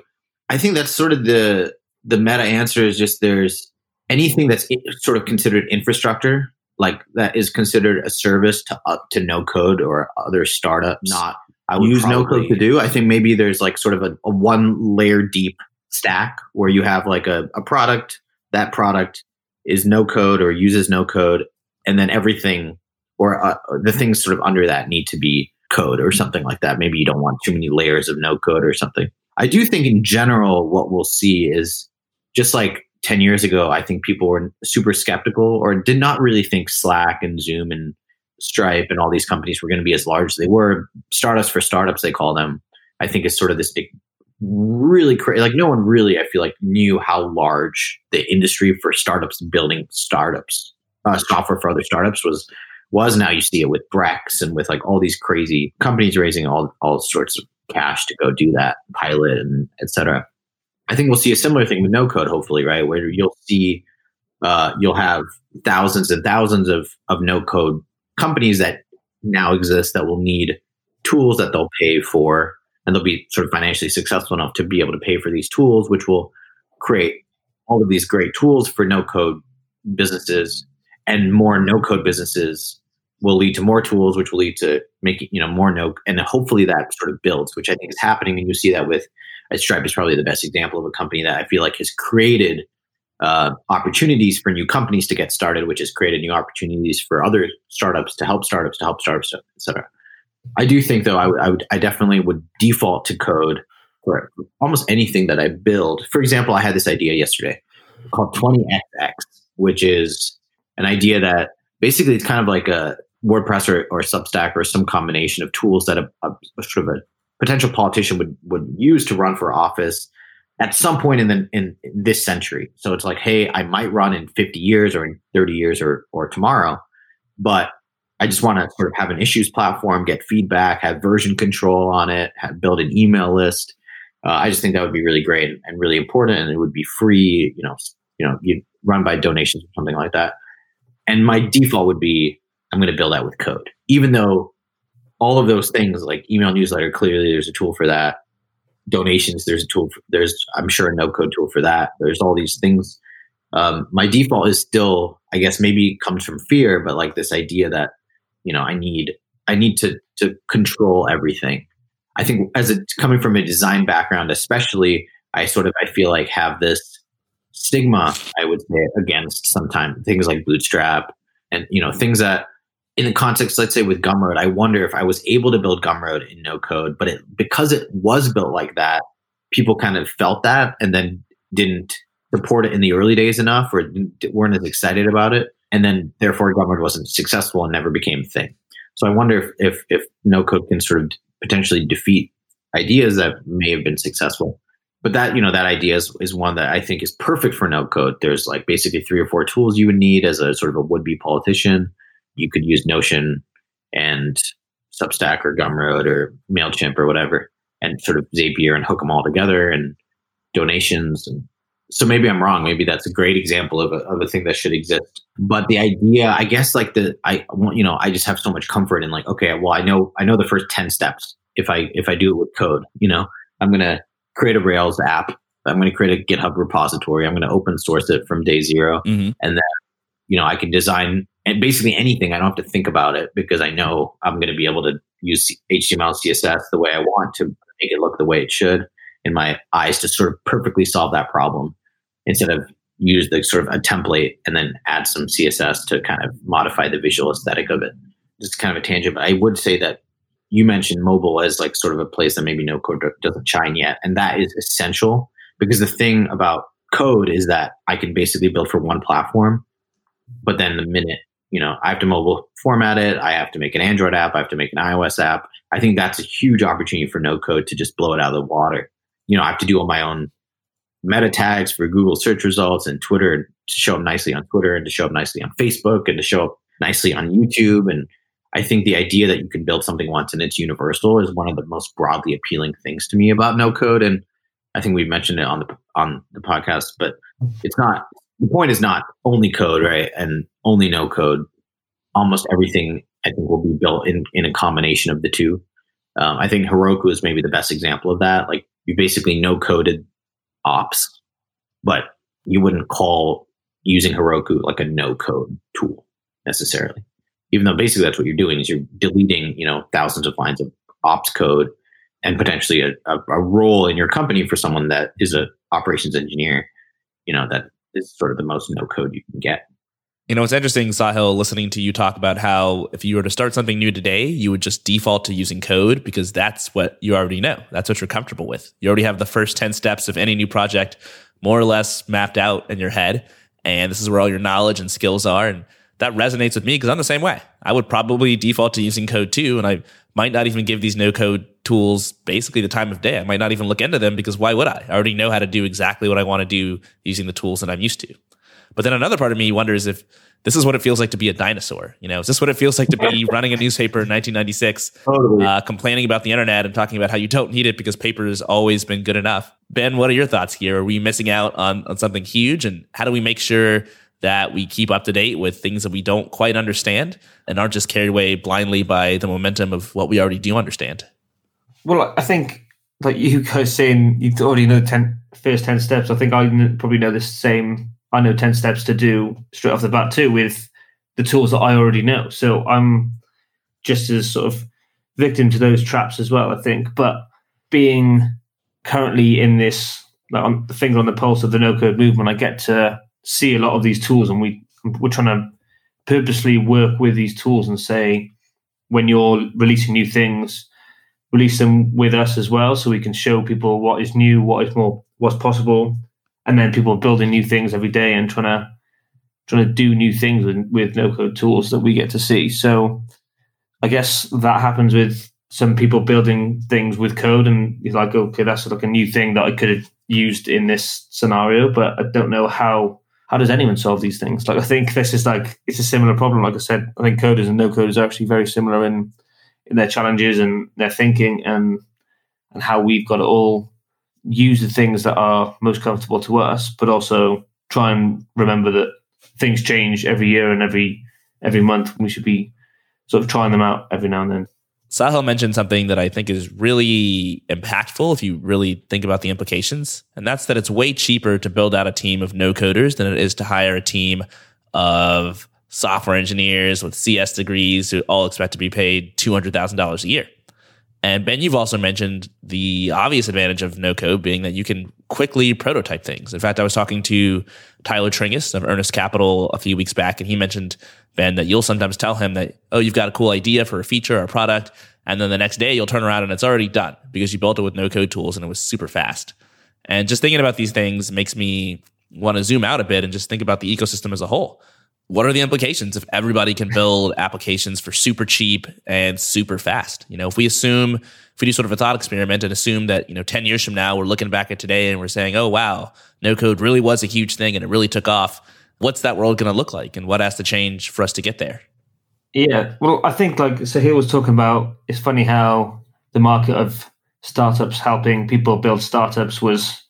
I think that's sort of the meta answer is just there's anything that's sort of considered infrastructure, like that is considered a service to up to no code or other startups. Not I would use no code to do. I think maybe there's like sort of a one layer deep stack where you have like a product, that product is no code or uses no code, and then everything or the things sort of under that need to be code or something like that. Maybe you don't want too many layers of no code or something. I do think in general what we'll see is just like 10 years ago, I think people were super skeptical or did not really think Slack and Zoom and Stripe and all these companies were going to be as large as they were. Startups for startups, they call them. I think it's sort of this big, really crazy, like no one really, I feel like, knew how large the industry for startups building startups, software for other startups was. Now you see it with Brex and with like all these crazy companies raising all sorts of cash to go do that, pilot and et cetera. I think we'll see a similar thing with no code, hopefully, right? Where you'll see, you'll have thousands and thousands of no code companies that now exist that will need tools that they'll pay for, and they'll be sort of financially successful enough to be able to pay for these tools, which will create all of these great tools for no code businesses, and more no code businesses will lead to more tools, which will lead to making, more no, and hopefully that sort of builds, which I think is happening. And you see that with Stripe is probably the best example of a company that I feel like has created opportunities for new companies to get started, which has created new opportunities for other startups to help startups, et cetera. I do think, though, I definitely would default to code for almost anything that I build. For example, I had this idea yesterday called 20XX, which is an idea that basically it's kind of like a WordPress or Substack or some combination of tools that a sort of a potential politician would use to run for office at some point in this century. So it's like, hey, I might run in 50 years or in 30 years or tomorrow, but I just want to sort of have an issues platform, get feedback, have version control on it, build an email list. I just think that would be really great and really important, and it would be free, you run by donations or something like that. And my default would be, I'm going to build that with code, even though all of those things like email newsletter, clearly there's a tool for that. Donations, there's a tool. There's, I'm sure, a no-code tool for that. There's all these things. My default is still, I guess, maybe comes from fear, but like this idea that, I need to control everything. I think as it's coming from a design background, especially, I feel like have this stigma, I would say, against sometimes things like Bootstrap and, things that, in the context, let's say with Gumroad, I wonder if I was able to build Gumroad in no code, but because it was built like that, people kind of felt that and then didn't support it in the early days enough or weren't as excited about it. And then therefore Gumroad wasn't successful and never became a thing. So I wonder if no code can sort of potentially defeat ideas that may have been successful. But that, that idea is one that I think is perfect for no code. There's like basically 3 or 4 tools you would need as a sort of a would-be politician. You could use Notion and Substack or Gumroad or MailChimp or whatever, and sort of Zapier and hook them all together and donations. And so maybe I'm wrong. Maybe that's a great example of a thing that should exist. But the idea, I guess, like I just have so much comfort in like, okay, well, I know the first 10 steps. If I do it with code, I'm going to create a Rails app. I'm going to create a GitHub repository. I'm going to open source it from day zero. Mm-hmm. And then, I can design and basically anything. I don't have to think about it because I know I'm going to be able to use HTML, CSS the way I want to make it look the way it should in my eyes to sort of perfectly solve that problem instead of use the sort of a template and then add some CSS to kind of modify the visual aesthetic of it. Just kind of a tangent, but I would say that you mentioned mobile as like sort of a place that maybe no code doesn't shine yet. And that is essential because the thing about code is that I can basically build for one platform, but then the minute, you know, I have to mobile format it, I have to make an Android app, I have to make an iOS app. I think that's a huge opportunity for no code to just blow it out of the water. You know, I have to do all my own meta tags for Google search results and Twitter to show up nicely on Twitter and to show up nicely on Facebook and to show up nicely on YouTube. And I think the idea that you can build something once and it's universal is one of the most broadly appealing things to me about no code. And I think we've mentioned it on the podcast, but it's not, the point is not only code, right? And only no code. Almost everything I think will be built in a combination of the two. I think Heroku is maybe the best example of that. Like you basically no coded ops, but you wouldn't call using Heroku like a no code tool necessarily. Even though basically that's what you're doing is you're deleting, you know, thousands of lines of ops code and potentially a role in your company for someone that is an operations engineer, you know, that is sort of the most no code you can get. You know, it's interesting, Sahil, listening to you talk about how if you were to start something new today, you would just default to using code because that's what you already know. That's what you're comfortable with. You already have the first 10 steps of any new project more or less mapped out in your head. And this is where all your knowledge and skills are. And that resonates with me because I'm the same way. I would probably default to using code too. And I might not even give these no-code tools basically the time of day. I might not even look into them because why would I? I already know how to do exactly what I want to do using the tools that I'm used to. But then another part of me wonders if this is what it feels like to be a dinosaur. You know, is this what it feels like to be running a newspaper in 1996, totally. Complaining about the internet and talking about how you don't need it because paper has always been good enough? Ben, what are your thoughts here? Are we missing out on something huge? And how do we make sure that we keep up to date with things that we don't quite understand and aren't just carried away blindly by the momentum of what we already do understand? Well, I think like you guys saying, you already know the first 10 steps. I think I probably know the same. I know 10 steps to do straight off the bat too with the tools that I already know. So I'm just as sort of victim to those traps as well, I think. But being currently in this, like on the finger on the pulse of the no-code movement, I get to see a lot of these tools, and we're trying to purposely work with these tools and say, when you're releasing new things, release them with us as well, so we can show people what is new, what is more, what's possible. And then people are building new things every day and trying to do new things with no code tools that we get to see. So I guess that happens with some people building things with code, and you're like, okay, that's like a new thing that I could have used in this scenario, but I don't know how does anyone solve these things? Like, I think this is like, it's a similar problem. Like I said, I think coders and no coders are actually very similar in their challenges and their thinking and how we've got to all use the things that are most comfortable to us, but also try and remember that things change every year and every month. We should be sort of trying them out every now and then. Sahil mentioned something that I think is really impactful if you really think about the implications, and that's that it's way cheaper to build out a team of no-coders than it is to hire a team of software engineers with CS degrees who all expect to be paid $200,000 a year. And Ben, you've also mentioned the obvious advantage of no-code being that you can quickly prototype things. In fact, I was talking to Tyler Tringas of Earnest Capital a few weeks back, and he mentioned, Ben, that you'll sometimes tell him that, oh, you've got a cool idea for a feature or a product, and then the next day you'll turn around and it's already done because you built it with no-code tools and it was super fast. And just thinking about these things makes me want to zoom out a bit and just think about the ecosystem as a whole. What are the implications if everybody can build applications for super cheap and super fast? You know, if we do sort of a thought experiment and assume that, you know, 10 years from now, we're looking back at today and we're saying, oh, wow, no code really was a huge thing and it really took off. What's that world going to look like and what has to change for us to get there? Yeah, well, I think like Sahil was talking about, it's funny how the market of startups helping people build startups is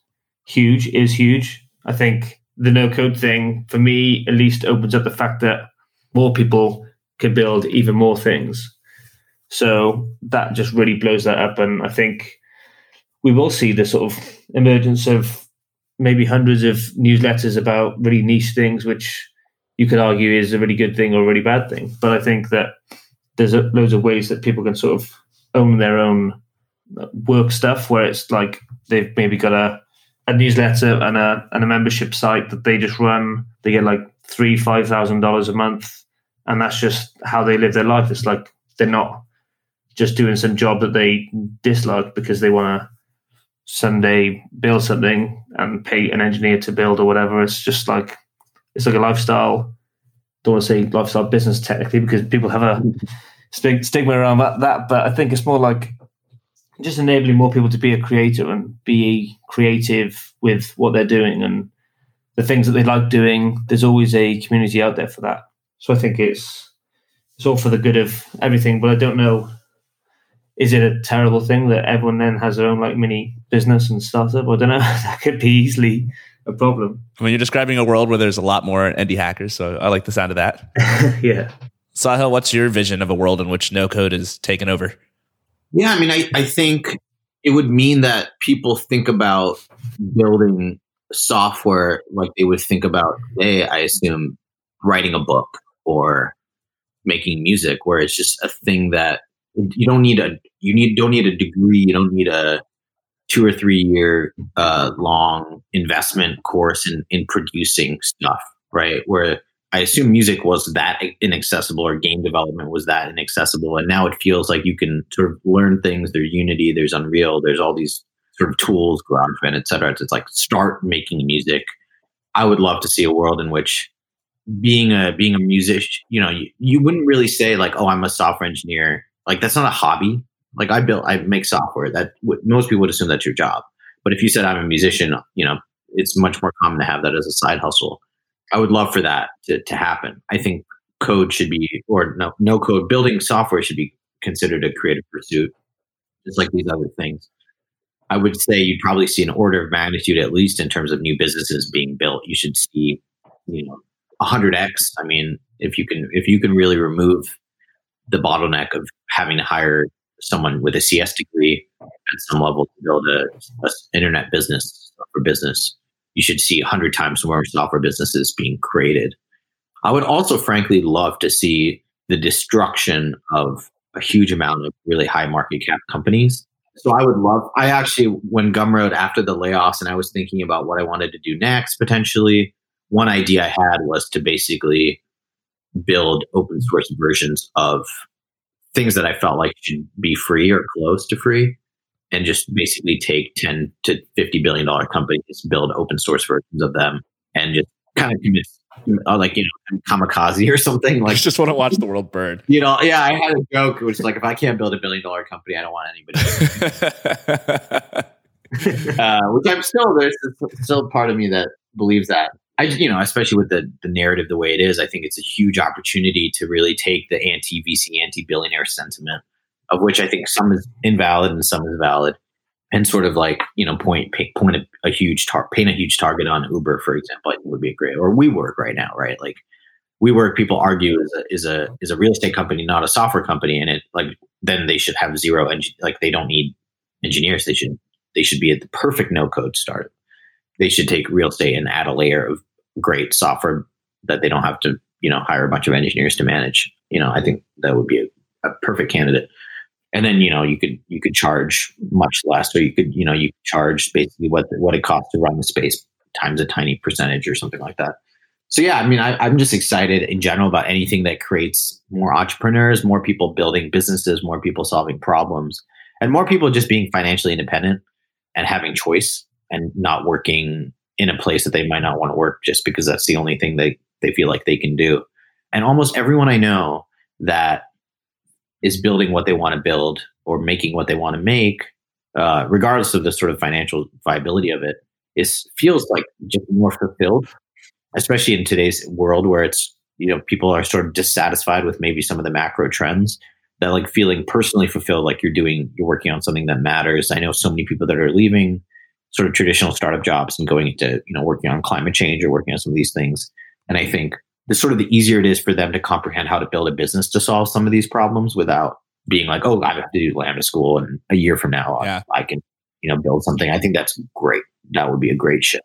huge. I think the no-code thing, for me, at least opens up the fact that more people can build even more things. So that just really blows that up. And I think we will see the sort of emergence of maybe hundreds of newsletters about really niche things, which you could argue is a really good thing or a really bad thing. But I think that there's loads of ways that people can sort of own their own work stuff, where it's like they've maybe got a newsletter and a membership site that they just run. They get like $3,000-$5,000 a month, and that's just how they live their life. It's like they're not just doing some job that they dislike because they want to someday build something and pay an engineer to build or whatever. It's just like, it's like a lifestyle. Don't want to say lifestyle business technically, because people have a stigma around that, but I think it's more like just enabling more people to be a creator and be creative with what they're doing and the things that they like doing. There's always a community out there for that. So I think it's all for the good of everything. But I don't know, is it a terrible thing that everyone then has their own like mini business and startup? I don't know. That could be easily a problem. I mean, you're describing a world where there's a lot more indie hackers, so I like the sound of that. Yeah. Sahil, what's your vision of a world in which no code is taken over? Yeah, I mean, I think it would mean that people think about building software like they would think about today, I assume, writing a book or making music, where it's just a thing that you don't need a degree, you don't need a 2 or 3 year long investment course in producing stuff, right? Where I assume music was that inaccessible, or game development was that inaccessible, and now it feels like you can sort of learn things. There's Unity, there's Unreal, there's all these sort of tools, GarageBand, etc. It's like, start making music. I would love to see a world in which being a musician, you know, you wouldn't really say like, oh, I'm a software engineer. Like, that's not a hobby. Like, I make software. That most people would assume that's your job. But if you said I'm a musician, you know, it's much more common to have that as a side hustle. I would love for that to happen. I think code should be, or no code, building software should be considered a creative pursuit, just like these other things. I would say you'd probably see an order of magnitude, at least in terms of new businesses being built. You should see, you know, 100x. I mean, if you can really remove the bottleneck of having to hire someone with a CS degree at some level to build a internet business, software business, you should see 100 times more software businesses being created. I would also, frankly, love to see the destruction of a huge amount of really high market cap companies. So I actually, when Gumroad, after the layoffs, and I was thinking about what I wanted to do next, potentially, one idea I had was to basically build open source versions of things that I felt like should be free or close to free, and just basically take $10 to $50 billion companies, build open source versions of them, and just kind of commit, like, you know, kamikaze or something. Like, I just want to watch the world burn. You know, yeah, I had a joke. It was like, if I can't build $1 billion company, I don't want anybody. Which I'm still, there's still part of me that believes that. You know, especially with the narrative the way it is, I think it's a huge opportunity to really take the anti-VC, anti-billionaire sentiment, of which I think some is invalid and some is valid, and sort of like, you know, paint a huge target on Uber, for example. I think would be a great, or WeWork right now, right? Like, WeWork, people argue is a real estate company, not a software company, and it, like, then they should have zero like, they don't need engineers. They should be at the perfect no code startup. They should take real estate and add a layer of great software that they don't have to, you know, hire a bunch of engineers to manage. You know, I think that would be a perfect candidate. And then, you know, you could charge much less, or you could charge basically what it costs to run the space times a tiny percentage or something like that. So yeah, I mean, I'm just excited in general about anything that creates more entrepreneurs, more people building businesses, more people solving problems, and more people just being financially independent and having choice, and not working in a place that they might not want to work just because that's the only thing they feel like they can do. And almost everyone I know that is building what they want to build or making what they want to make, regardless of the sort of financial viability of it, feels like just more fulfilled, especially in today's world where it's, you know, people are sort of dissatisfied with maybe some of the macro trends. That, like, feeling personally fulfilled, like you're working on something that matters. I know so many people that are leaving sort of traditional startup jobs and going into, you know, working on climate change or working on some of these things. And I think the sort of the easier it is for them to comprehend how to build a business to solve some of these problems without being like, oh, I have to do Lambda School, and a year from now I can, you know, build something. I think that's great. That would be a great shift.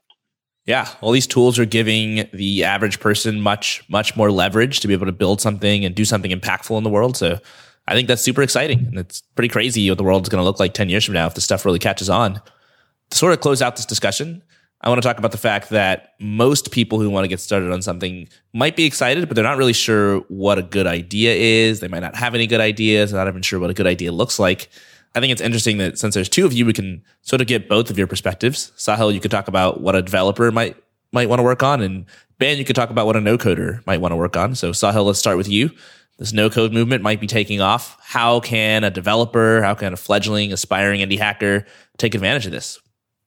Yeah. All these tools are giving the average person much, much more leverage to be able to build something and do something impactful in the world. So I think that's super exciting. And it's pretty crazy what the world is going to look like 10 years from now if this stuff really catches on. To sort of close out this discussion, I want to talk about the fact that most people who want to get started on something might be excited, but they're not really sure what a good idea is. They might not have any good ideas. They're not even sure what a good idea looks like. I think it's interesting that since there's two of you, we can sort of get both of your perspectives. Sahil, you could talk about what a developer might want to work on, and Ben, you could talk about what a no-coder might want to work on. So Sahil, let's start with you. This no-code movement might be taking off. How can a developer, how can a fledgling, aspiring indie hacker take advantage of this?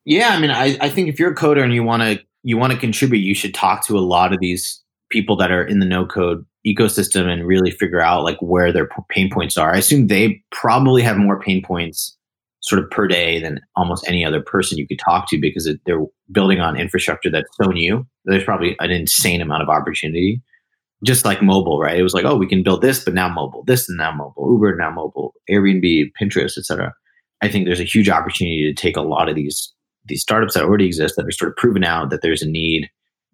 Yeah, I mean, I think if you're a coder and you want to contribute, you should talk to a lot of these people that are in the no-code ecosystem and really figure out like where their pain points are. I assume they probably have more pain points sort of per day than almost any other person you could talk to, because they're building on infrastructure that's so new. There's probably an insane amount of opportunity. Just like mobile, right? It was like, oh, we can build this, but now mobile. This and now mobile. Uber, now mobile. Airbnb, Pinterest, et cetera. I think there's a huge opportunity to take a lot of these startups that already exist that are sort of proven out that there's a need,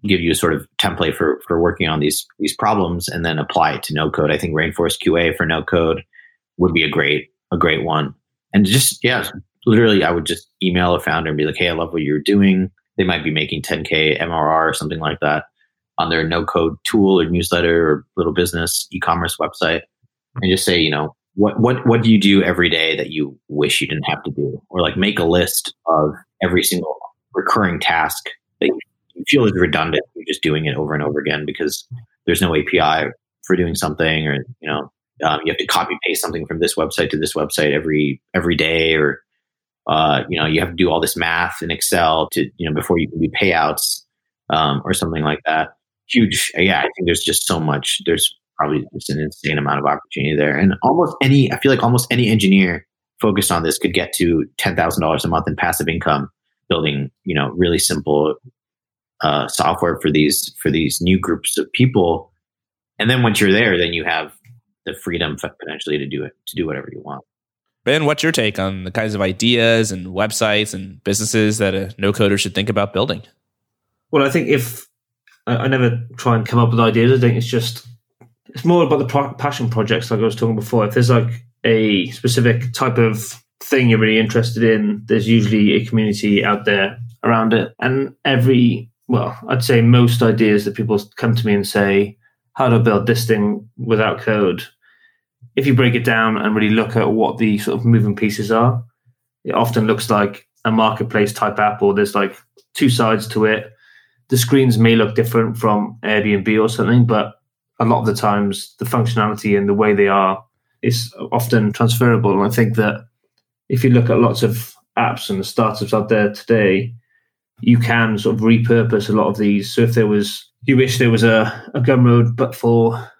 give you a sort of template for working on these problems, and then apply it to no code. I think Rainforest QA for no code would be a great one. And just, yeah, literally I would just email a founder and be like, hey, I love what you're doing. They might be making 10K MRR or something like that on their no code tool or newsletter or little business e-commerce website, and just say, you know, what do you do every day that you wish you didn't have to do? Or like make a list of every single recurring task that you feel is redundant. You're just doing it over and over again because there's no API for doing something, or, you know, you have to copy paste something from this website to this website every day, or, you know, you have to do all this math in Excel to, you know, before you can do payouts, or something like that. Huge. Yeah. I think there's just so much, there's probably just an insane amount of opportunity there. And I feel like almost any engineer focused on this could get to $10,000 a month in passive income building, you know, really simple software for these new groups of people. And then once you're there, then you have the freedom potentially to do whatever you want. Ben, what's your take on the kinds of ideas and websites and businesses that a no-coder should think about building? Well, I think I never try and come up with ideas. I think it's more about the passion projects like I was talking before. If there's like a specific type of thing you're really interested in, there's usually a community out there around it. And I'd say most ideas that people come to me and say, how do I build this thing without code? If you break it down and really look at what the sort of moving pieces are, it often looks like a marketplace type app, or there's like two sides to it. The screens may look different from Airbnb or something, but a lot of the times the functionality and the way they are is often transferable. And I think that if you look at lots of apps and the startups out there today, you can sort of repurpose a lot of these. So if you wish there was a Gumroad but for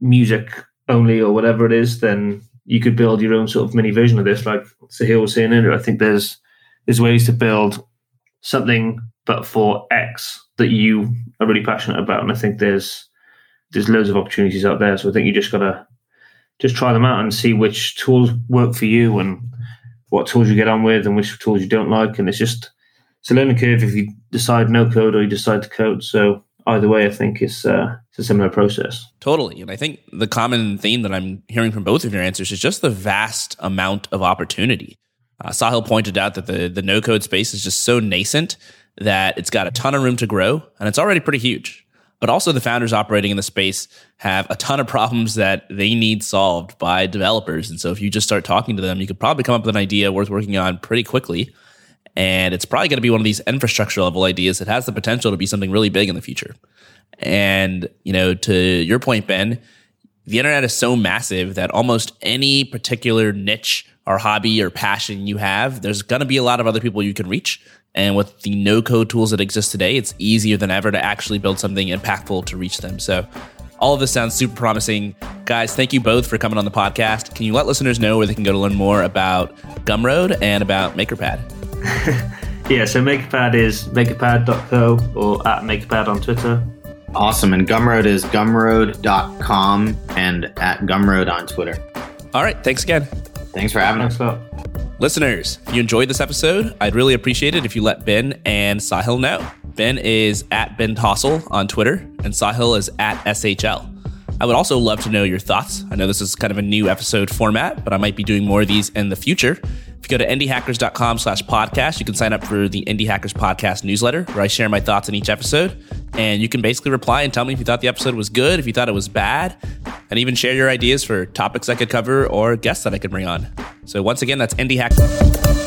music only or whatever it is, then you could build your own sort of mini version of this. Like Sahil was saying earlier, I think there's ways to build something but for X that you are really passionate about. And I think there's loads of opportunities out there. So I think you just got to just try them out and see which tools work for you and what tools you get on with and which tools you don't like. And it's a learning curve if you decide no code or you decide to code. So either way, I think it's a similar process. Totally. And I think the common theme that I'm hearing from both of your answers is just the vast amount of opportunity. Sahil pointed out that the no-code space is just so nascent that it's got a ton of room to grow, and it's already pretty huge. But also the founders operating in the space have a ton of problems that they need solved by developers. And so if you just start talking to them, you could probably come up with an idea worth working on pretty quickly. And it's probably going to be one of these infrastructure level ideas that has the potential to be something really big in the future. And, you know, to your point, Ben, the internet is so massive that almost any particular niche or hobby or passion you have, there's going to be a lot of other people you can reach. And with the no-code tools that exist today, it's easier than ever to actually build something impactful to reach them. So all of this sounds super promising. Guys, thank you both for coming on the podcast. Can you let listeners know where they can go to learn more about Gumroad and about MakerPad? Yeah, so MakerPad is makerpad.co or at MakerPad on Twitter. Awesome. And Gumroad is gumroad.com and at Gumroad on Twitter. All right. Thanks again. Thanks for having us. Listeners, if you enjoyed this episode, I'd really appreciate it if you let Ben and Sahil know. Ben is at Ben Tossell on Twitter, and Sahil is at SHL. I would also love to know your thoughts. I know this is kind of a new episode format, but I might be doing more of these in the future. If you go to indiehackers.com/podcast, you can sign up for the Indie Hackers podcast newsletter where I share my thoughts in each episode. And you can basically reply and tell me if you thought the episode was good, if you thought it was bad, and even share your ideas for topics I could cover or guests that I could bring on. So once again, that's Indie Hackers.